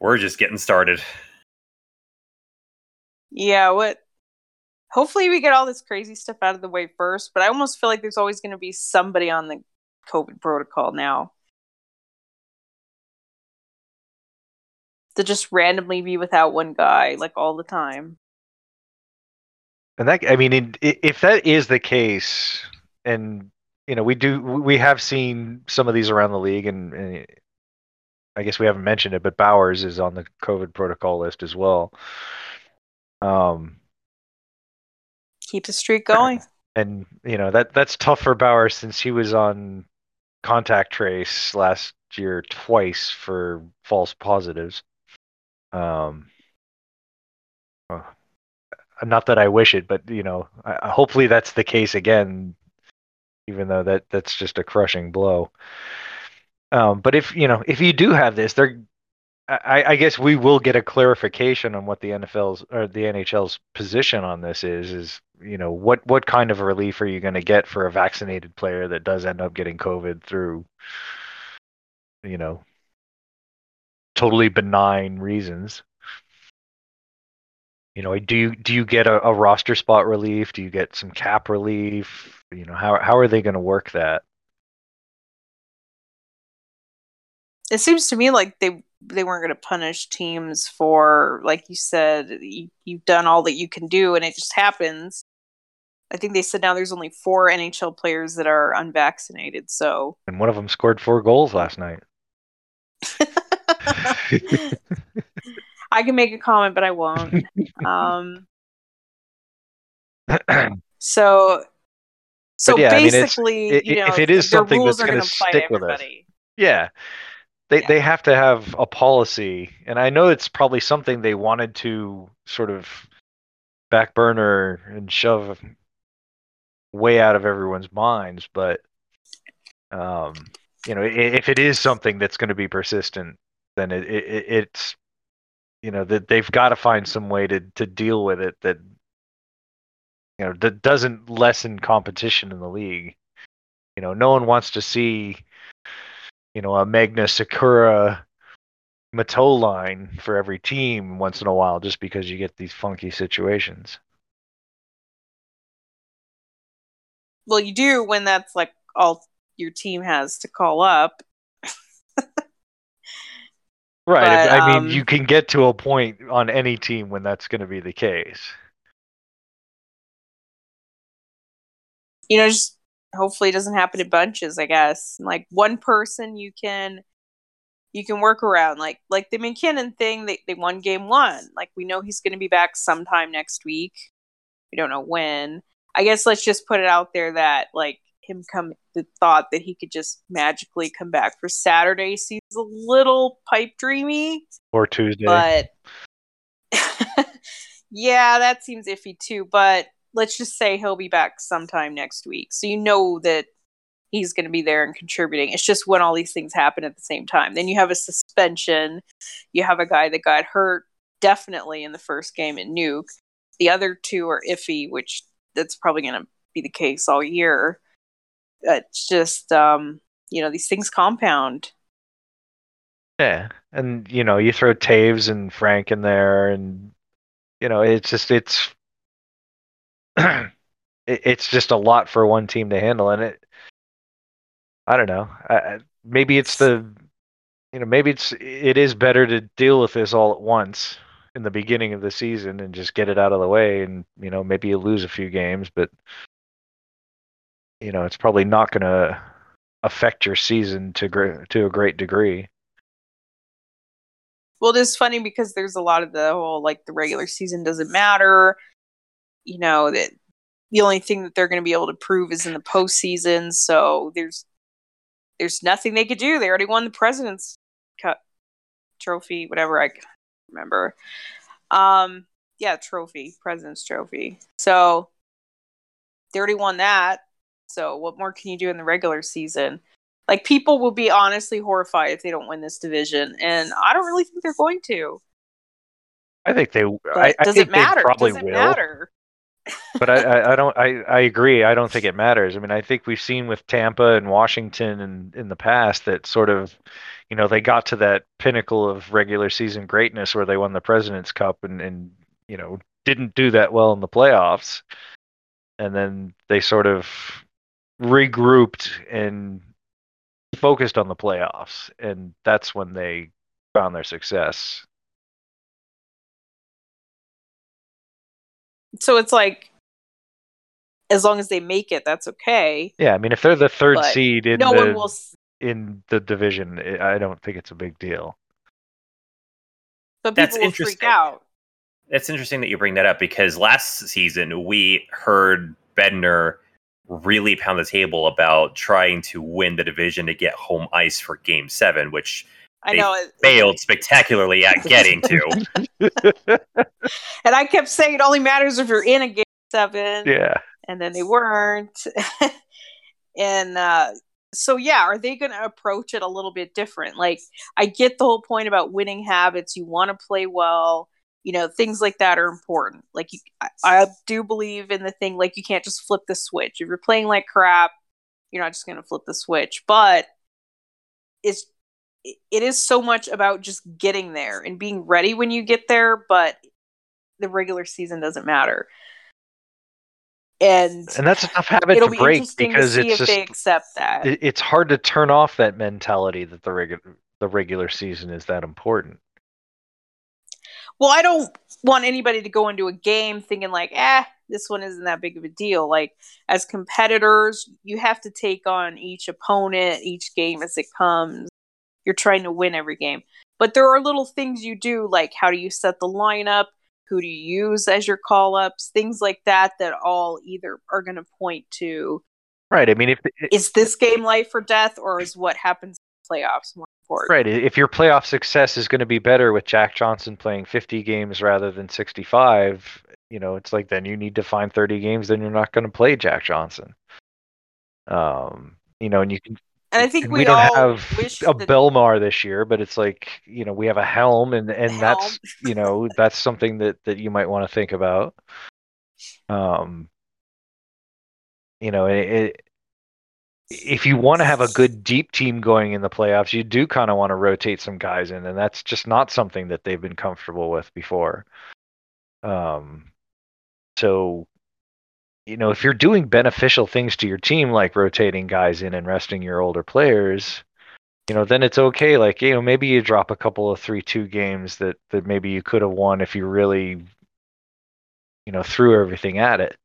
We're just getting started. Yeah, hopefully we get all this crazy stuff out of the way first, but I almost feel like there's always going to be somebody on the COVID protocol now to just randomly be without one guy like all the time. And that, I mean, if that is the case, and you know, we have seen some of these around the league, and I guess we haven't mentioned it, but Bowers is on the COVID protocol list as well. Keep the streak going. And you know, that's tough for Bowers since he was on contact trace last year twice for false positives. Not that I wish it, but you know, hopefully that's the case again even though that's just a crushing blow. But if you do have this, I guess we will get a clarification on what the NFL's or the NHL's position on this is what kind of relief are you going to get for a vaccinated player that does end up getting COVID through, totally benign reasons. Do you get a roster spot relief? Do you get some cap relief? How are they going to work that? It seems to me like they weren't going to punish teams for, like you said, you've done all that you can do and it just happens. I think they said now there's only 4 NHL players that are unvaccinated. So, and one of them scored 4 goals last night. I can make a comment, but I won't. So yeah, basically, if it is something that's going to stick with us, yeah. They have to have a policy, and I know it's probably something they wanted to sort of back burner and shove way out of everyone's minds, but if it is something that's going to be persistent, then it's that they've got to find some way to deal with it that that doesn't lessen competition in the league. No one wants to see a Megna, Sakura, Mateau line for every team once in a while, just because you get these funky situations. Well, you do when that's like all your team has to call up. Right. But, I mean, you can get to a point on any team when that's going to be the case. Just hopefully it doesn't happen in bunches, I guess. Like one person you can work around. Like the MacKinnon thing, they won game 1. Like we know he's gonna be back sometime next week. We don't know when. I guess let's just put it out there that the thought that he could just magically come back for Saturday seems a little pipe dreamy. Or Tuesday. But yeah, that seems iffy too, but let's just say he'll be back sometime next week. So that he's going to be there and contributing. It's just when all these things happen at the same time. Then you have a suspension. You have a guy that got hurt definitely in the first game in Nuke. The other 2 are iffy, which that's probably going to be the case all year. It's just, these things compound. Yeah. And, you throw Toews and Frank in there and, it's just, it's just a lot for one team to handle, and I don't know. Maybe it's it is better to deal with this all at once in the beginning of the season and just get it out of the way, and maybe you lose a few games, but it's probably not going to affect your season to a great degree. Well, it is funny because there's a lot of the whole the regular season doesn't matter. That the only thing that they're going to be able to prove is in the postseason. So there's nothing they could do. They already won the President's Cup trophy, whatever, I can't remember. President's Trophy. So they already won that. So what more can you do in the regular season? People will be honestly horrified if they don't win this division, and I don't really think they're going to. I think they. Does it matter? Probably will. But I don't. I agree. I don't think it matters. I mean, I think we've seen with Tampa and Washington and in the past that sort of, they got to that pinnacle of regular season greatness where they won the President's Cup and didn't do that well in the playoffs, and then they sort of regrouped and focused on the playoffs, and that's when they found their success. So it's as long as they make it, that's okay. Yeah, I mean, if they're the third seed in the division, I don't think it's a big deal. But people will freak out. That's interesting that you bring that up, because last season we heard Bednar really pound the table about trying to win the division to get home ice for Game 7, which... failed spectacularly at getting to. And I kept saying it only matters if you're in a Game 7. Yeah. And then they weren't. And so, yeah, are they going to approach it a little bit different? Like, I get the whole point about winning habits. You want to play well. You know, things like that are important. Like, I do believe in the thing, like, you can't just flip the switch. If you're playing like crap, you're not just going to flip the switch. But it is so much about just getting there and being ready when you get there, but the regular season doesn't matter. And that's a tough habit to break, because it's just, they accept that. It's hard to turn off that mentality that the regular season is that important. Well, I don't want anybody to go into a game thinking like, this one isn't that big of a deal. Like, as competitors, you have to take on each opponent, each game as it comes. You're trying to win every game. But there are little things you do, like how do you set the lineup? Who do you use as your call-ups? Things like that that all either are going to point to. Right. I mean, is this game life or death, or is what happens in the playoffs more important? Right. If your playoff success is going to be better with Jack Johnson playing 50 games rather than 65, you know, it's like, then you need to find 30 games, then you're not going to play Jack Johnson. You know, and you can. And I think we don't have a Belmar this year, but it's like, you know, we have a Helm, and that's, you know, that's something that you might want to think about. You know, if you want to have a good deep team going in the playoffs, you do kind of want to rotate some guys in, and that's just not something that they've been comfortable with before. So, you know, if you're doing beneficial things to your team, like rotating guys in and resting your older players, you know, then it's okay. Like, you know, maybe you drop a couple of 3-2 games that maybe you could have won if you really, you know, threw everything at it.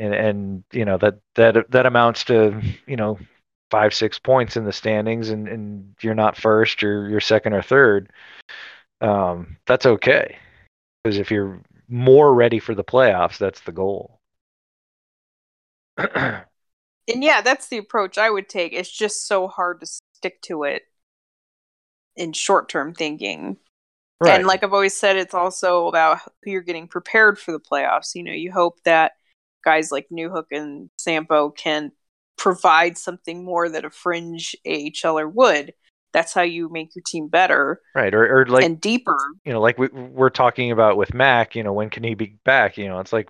And you know, that amounts to, you know, 5-6 points in the standings, and you're not first, you're second or third. That's okay. Because if you're more ready for the playoffs, that's the goal. And yeah, that's the approach I would take. It's just so hard to stick to it in short-term thinking. Right. And like I've always said, it's also about who you're getting prepared for the playoffs. You know, you hope that guys like Newhook and Sampo can provide something more that a fringe AHLer would. That's how you make your team better. Right. Or like, and deeper. You know, like we're talking about with Mac, you know, when can he be back? You know, it's like,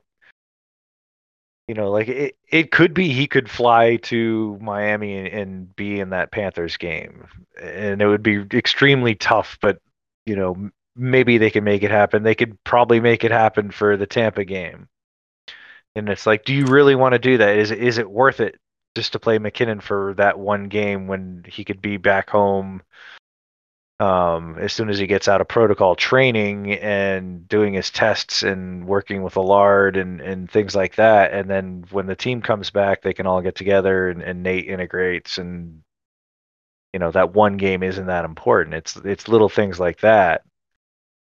you know, like it could be he could fly to Miami and be in that Panthers game, and it would be extremely tough. But, you know, maybe they can make it happen. They could probably make it happen for the Tampa game. And it's like, do you really want to do that? Is it worth it just to play MacKinnon for that one game when he could be back home as soon as he gets out of protocol training and doing his tests and working with Allard and things like that? And then when the team comes back, they can all get together and Nate integrates, and, you know, that one game isn't that important. It's little things like that.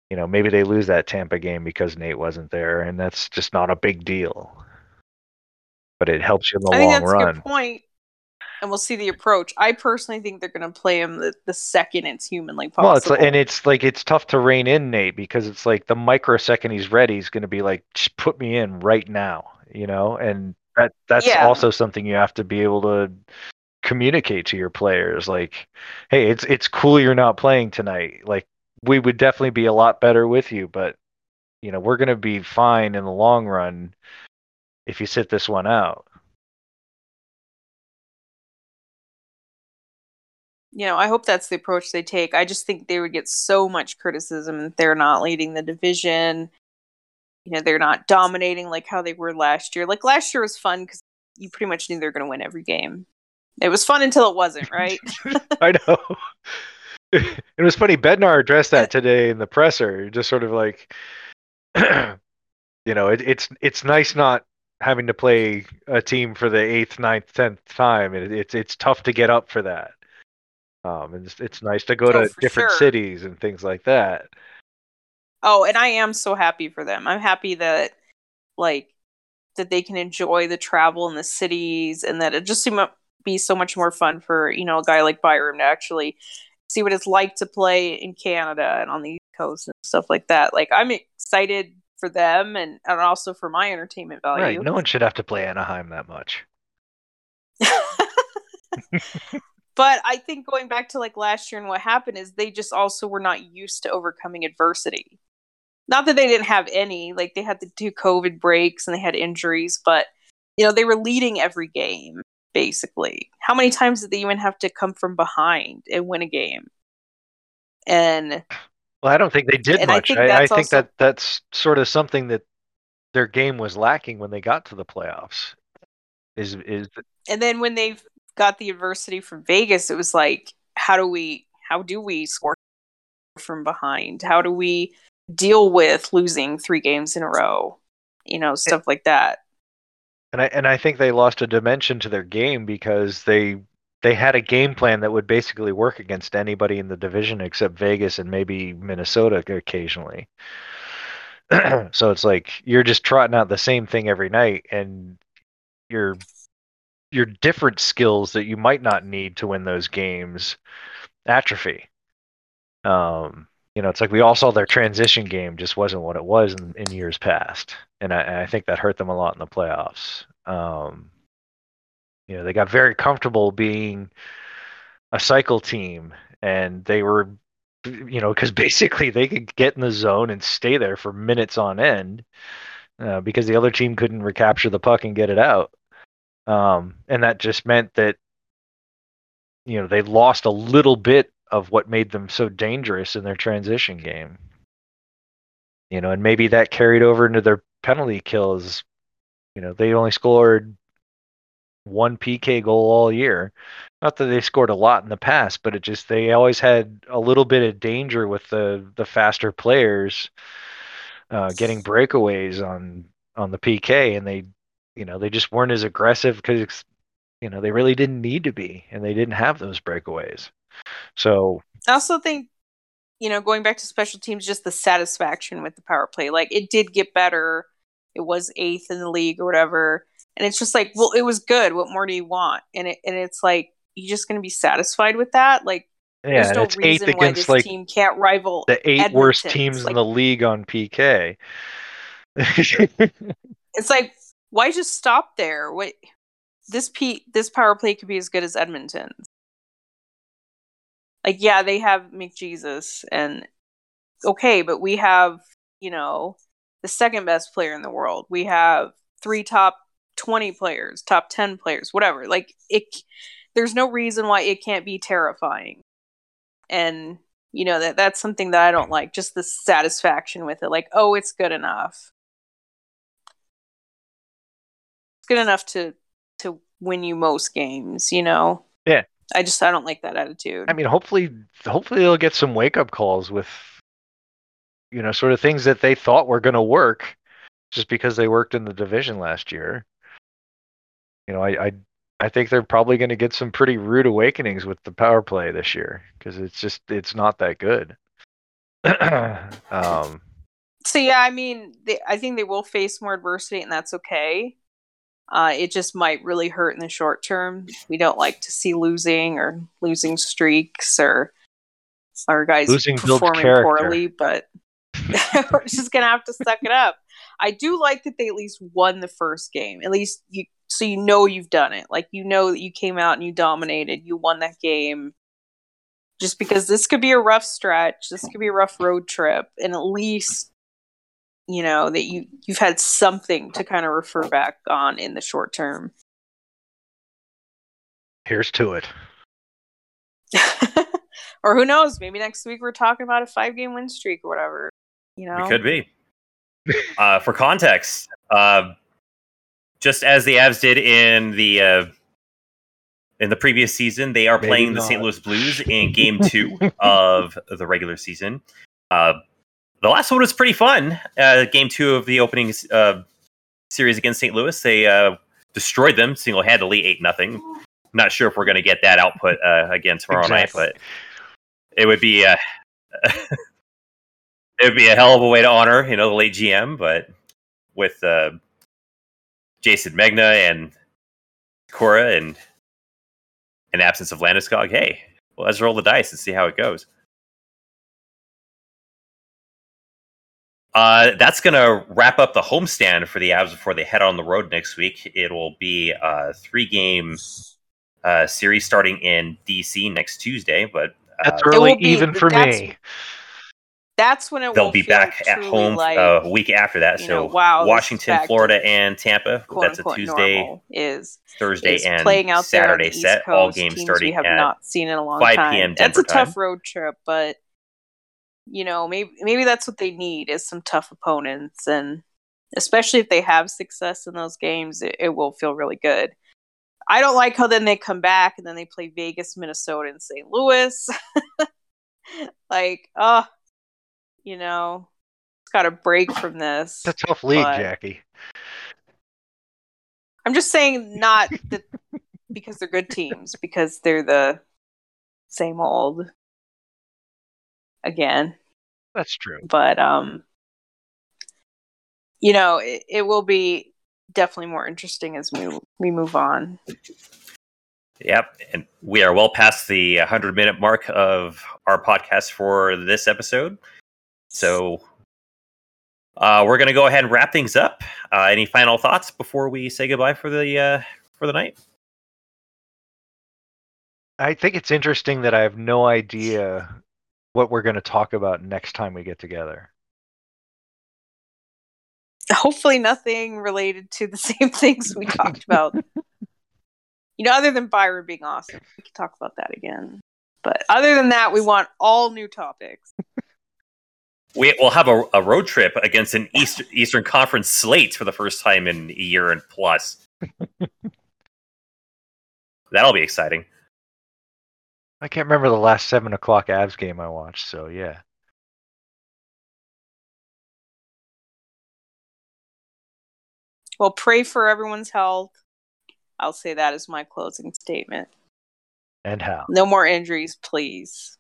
You know, maybe they lose that Tampa game because Nate wasn't there, and that's just not a big deal, but it helps you in the long run. I think that's a good point. And we'll see the approach. I personally think they're going to play him the second it's humanly possible. Well, it's tough to rein in Nate, because it's like the microsecond he's ready is going to be like, just put me in right now, you know? And that's also something you have to be able to communicate to your players. Like, hey, it's cool you're not playing tonight. Like, we would definitely be a lot better with you, but, you know, we're going to be fine in the long run if you sit this one out. You know, I hope that's the approach they take. I just think they would get so much criticism that they're not leading the division. You know, they're not dominating like how they were last year. Like, last year was fun because you pretty much knew they were going to win every game. It was fun until it wasn't, right? I know. It was funny. Bednar addressed that today in the presser. Just sort of like, you know, it's nice not having to play a team for the 8th, 9th, 10th time. It's tough to get up for that. And it's nice to go to different cities and things like that. Oh, and I am so happy for them. I'm happy that, like, that they can enjoy the travel in the cities, and that it just seemed to be so much more fun for, you know, a guy like Byram to actually see what it's like to play in Canada and on the East Coast and stuff like that. Like, I'm excited for them, and also for my entertainment value. Right. No one should have to play Anaheim that much. But I think going back to like last year and what happened is they just also were not used to overcoming adversity. Not that they didn't have any, like they had the two COVID breaks and they had injuries, but you know, they were leading every game basically. How many times did they even have to come from behind and win a game? And well, I don't think they did much. I think that's sort of something that their game was lacking when they got to the playoffs. And then when they've got the adversity from Vegas, it was like, how do we score from behind? How do we deal with losing 3 games in a row? You know, stuff like that. And I think they lost a dimension to their game because they had a game plan that would basically work against anybody in the division except Vegas and maybe Minnesota occasionally. So it's like you're just trotting out the same thing every night, and your different skills that you might not need to win those games atrophy. You know, it's like we all saw their transition game just wasn't what it was in years past. And I think that hurt them a lot in the playoffs. You know, they got very comfortable being a cycle team, and they were, you know, because basically they could get in the zone and stay there for minutes on end because the other team couldn't recapture the puck and get it out. And that just meant that, you know, they lost a little bit of what made them so dangerous in their transition game. You know, and maybe that carried over into their penalty kills. You know, they only scored 1 PK goal all year. Not that they scored a lot in the past, but it just, they always had a little bit of danger with the faster players getting breakaways on the PK, and they just weren't as aggressive because, you know, they really didn't need to be, and they didn't have those breakaways. So I also think, you know, going back to special teams, just the satisfaction with the power play, like it did get better. It was 8th in the league or whatever. And it's just like, well, it was good. What more do you want? And it's like, you're just going to be satisfied with that. Like, yeah, there's no it's reason 8th why against, this like, team can't rival the 8 Edmonton. Worst teams like, in the league on PK. It's like, why just stop there? Wait, this power play could be as good as Edmonton's. Like, yeah, they have McJesus, and okay, but we have, you know, the second best player in the world. We have 3 top 20 players, top 10 players, whatever. Like, there's no reason why it can't be terrifying. And, you know, that's something that I don't like, just the satisfaction with it. Like, oh, it's good enough. Good enough to win you most games, you know. Yeah, I don't like that attitude. I mean, hopefully they'll get some wake up calls with, you know, sort of things that they thought were going to work just because they worked in the division last year. You know, I think they're probably going to get some pretty rude awakenings with the power play this year because it's not that good. So yeah, I mean, I think they will face more adversity, and that's okay. It just might really hurt in the short term. We don't like to see losing streaks or our guys performing poorly, but we're just going to have to suck it up. I do like that they at least won the first game. At least so you know you've done it. Like, you know that you came out and you dominated. You won that game. Just because this could be a rough stretch. This could be a rough road trip. And at least, you know, that you've had something to kind of refer back on in the short term. Here's to it. Or who knows, maybe next week we're talking about a 5-game win streak or whatever. You know, it could be. For context, just as the Avs did in the previous season, they are playing the St. Louis Blues in Game 2 of the regular season. The last one was pretty fun. Game 2 of the opening series against St. Louis, they destroyed them single-handedly, 8-0. Not sure if we're going to get that output again tomorrow night, but it would be a hell of a way to honor, you know, the late GM. But with Jayson Megna and Cora and an absence of Landeskog, hey, well, let's roll the dice and see how it goes. That's going to wrap up the homestand for the Avs before they head on the road next week. It will be a three-game series starting in D.C. next Tuesday. But that's early even for me. That's when they'll be back at home a week after that. So Washington, Florida, and Tampa. That's a Tuesday, Thursday, and Saturday set. All games starting at 5 p.m. Denver time. That's a tough road trip, but you know, maybe that's what they need is some tough opponents, and especially if they have success in those games, it will feel really good. I don't like how then they come back and then they play Vegas, Minnesota, and St. Louis. You know, it's got a break from this. It's a tough league, Jackie. I'm just saying not that because they're good teams, because they're the same old again. That's true. But, you know, it will be definitely more interesting as we move on. Yep, and we are well past the 100-minute mark of our podcast for this episode. So we're going to go ahead and wrap things up. Any final thoughts before we say goodbye for the night? I think it's interesting that I have no idea what we're going to talk about next time we get together. Hopefully nothing related to the same things we talked about. You know, other than Byron being awesome. We can talk about that again. But other than that, we want all new topics. We'll have a road trip against an Eastern Conference slate for the first time in a year and plus. That'll be exciting. I can't remember the last 7 o'clock Avs game I watched, so yeah. Well, pray for everyone's health. I'll say that as my closing statement. And how? No more injuries, please.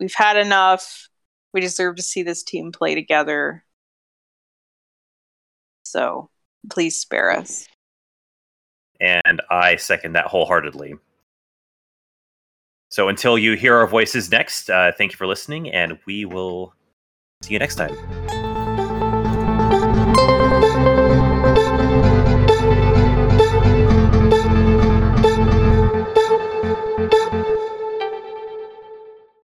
We've had enough. We deserve to see this team play together. So please spare us. And I second that wholeheartedly. So until you hear our voices next, thank you for listening, and we will see you next time.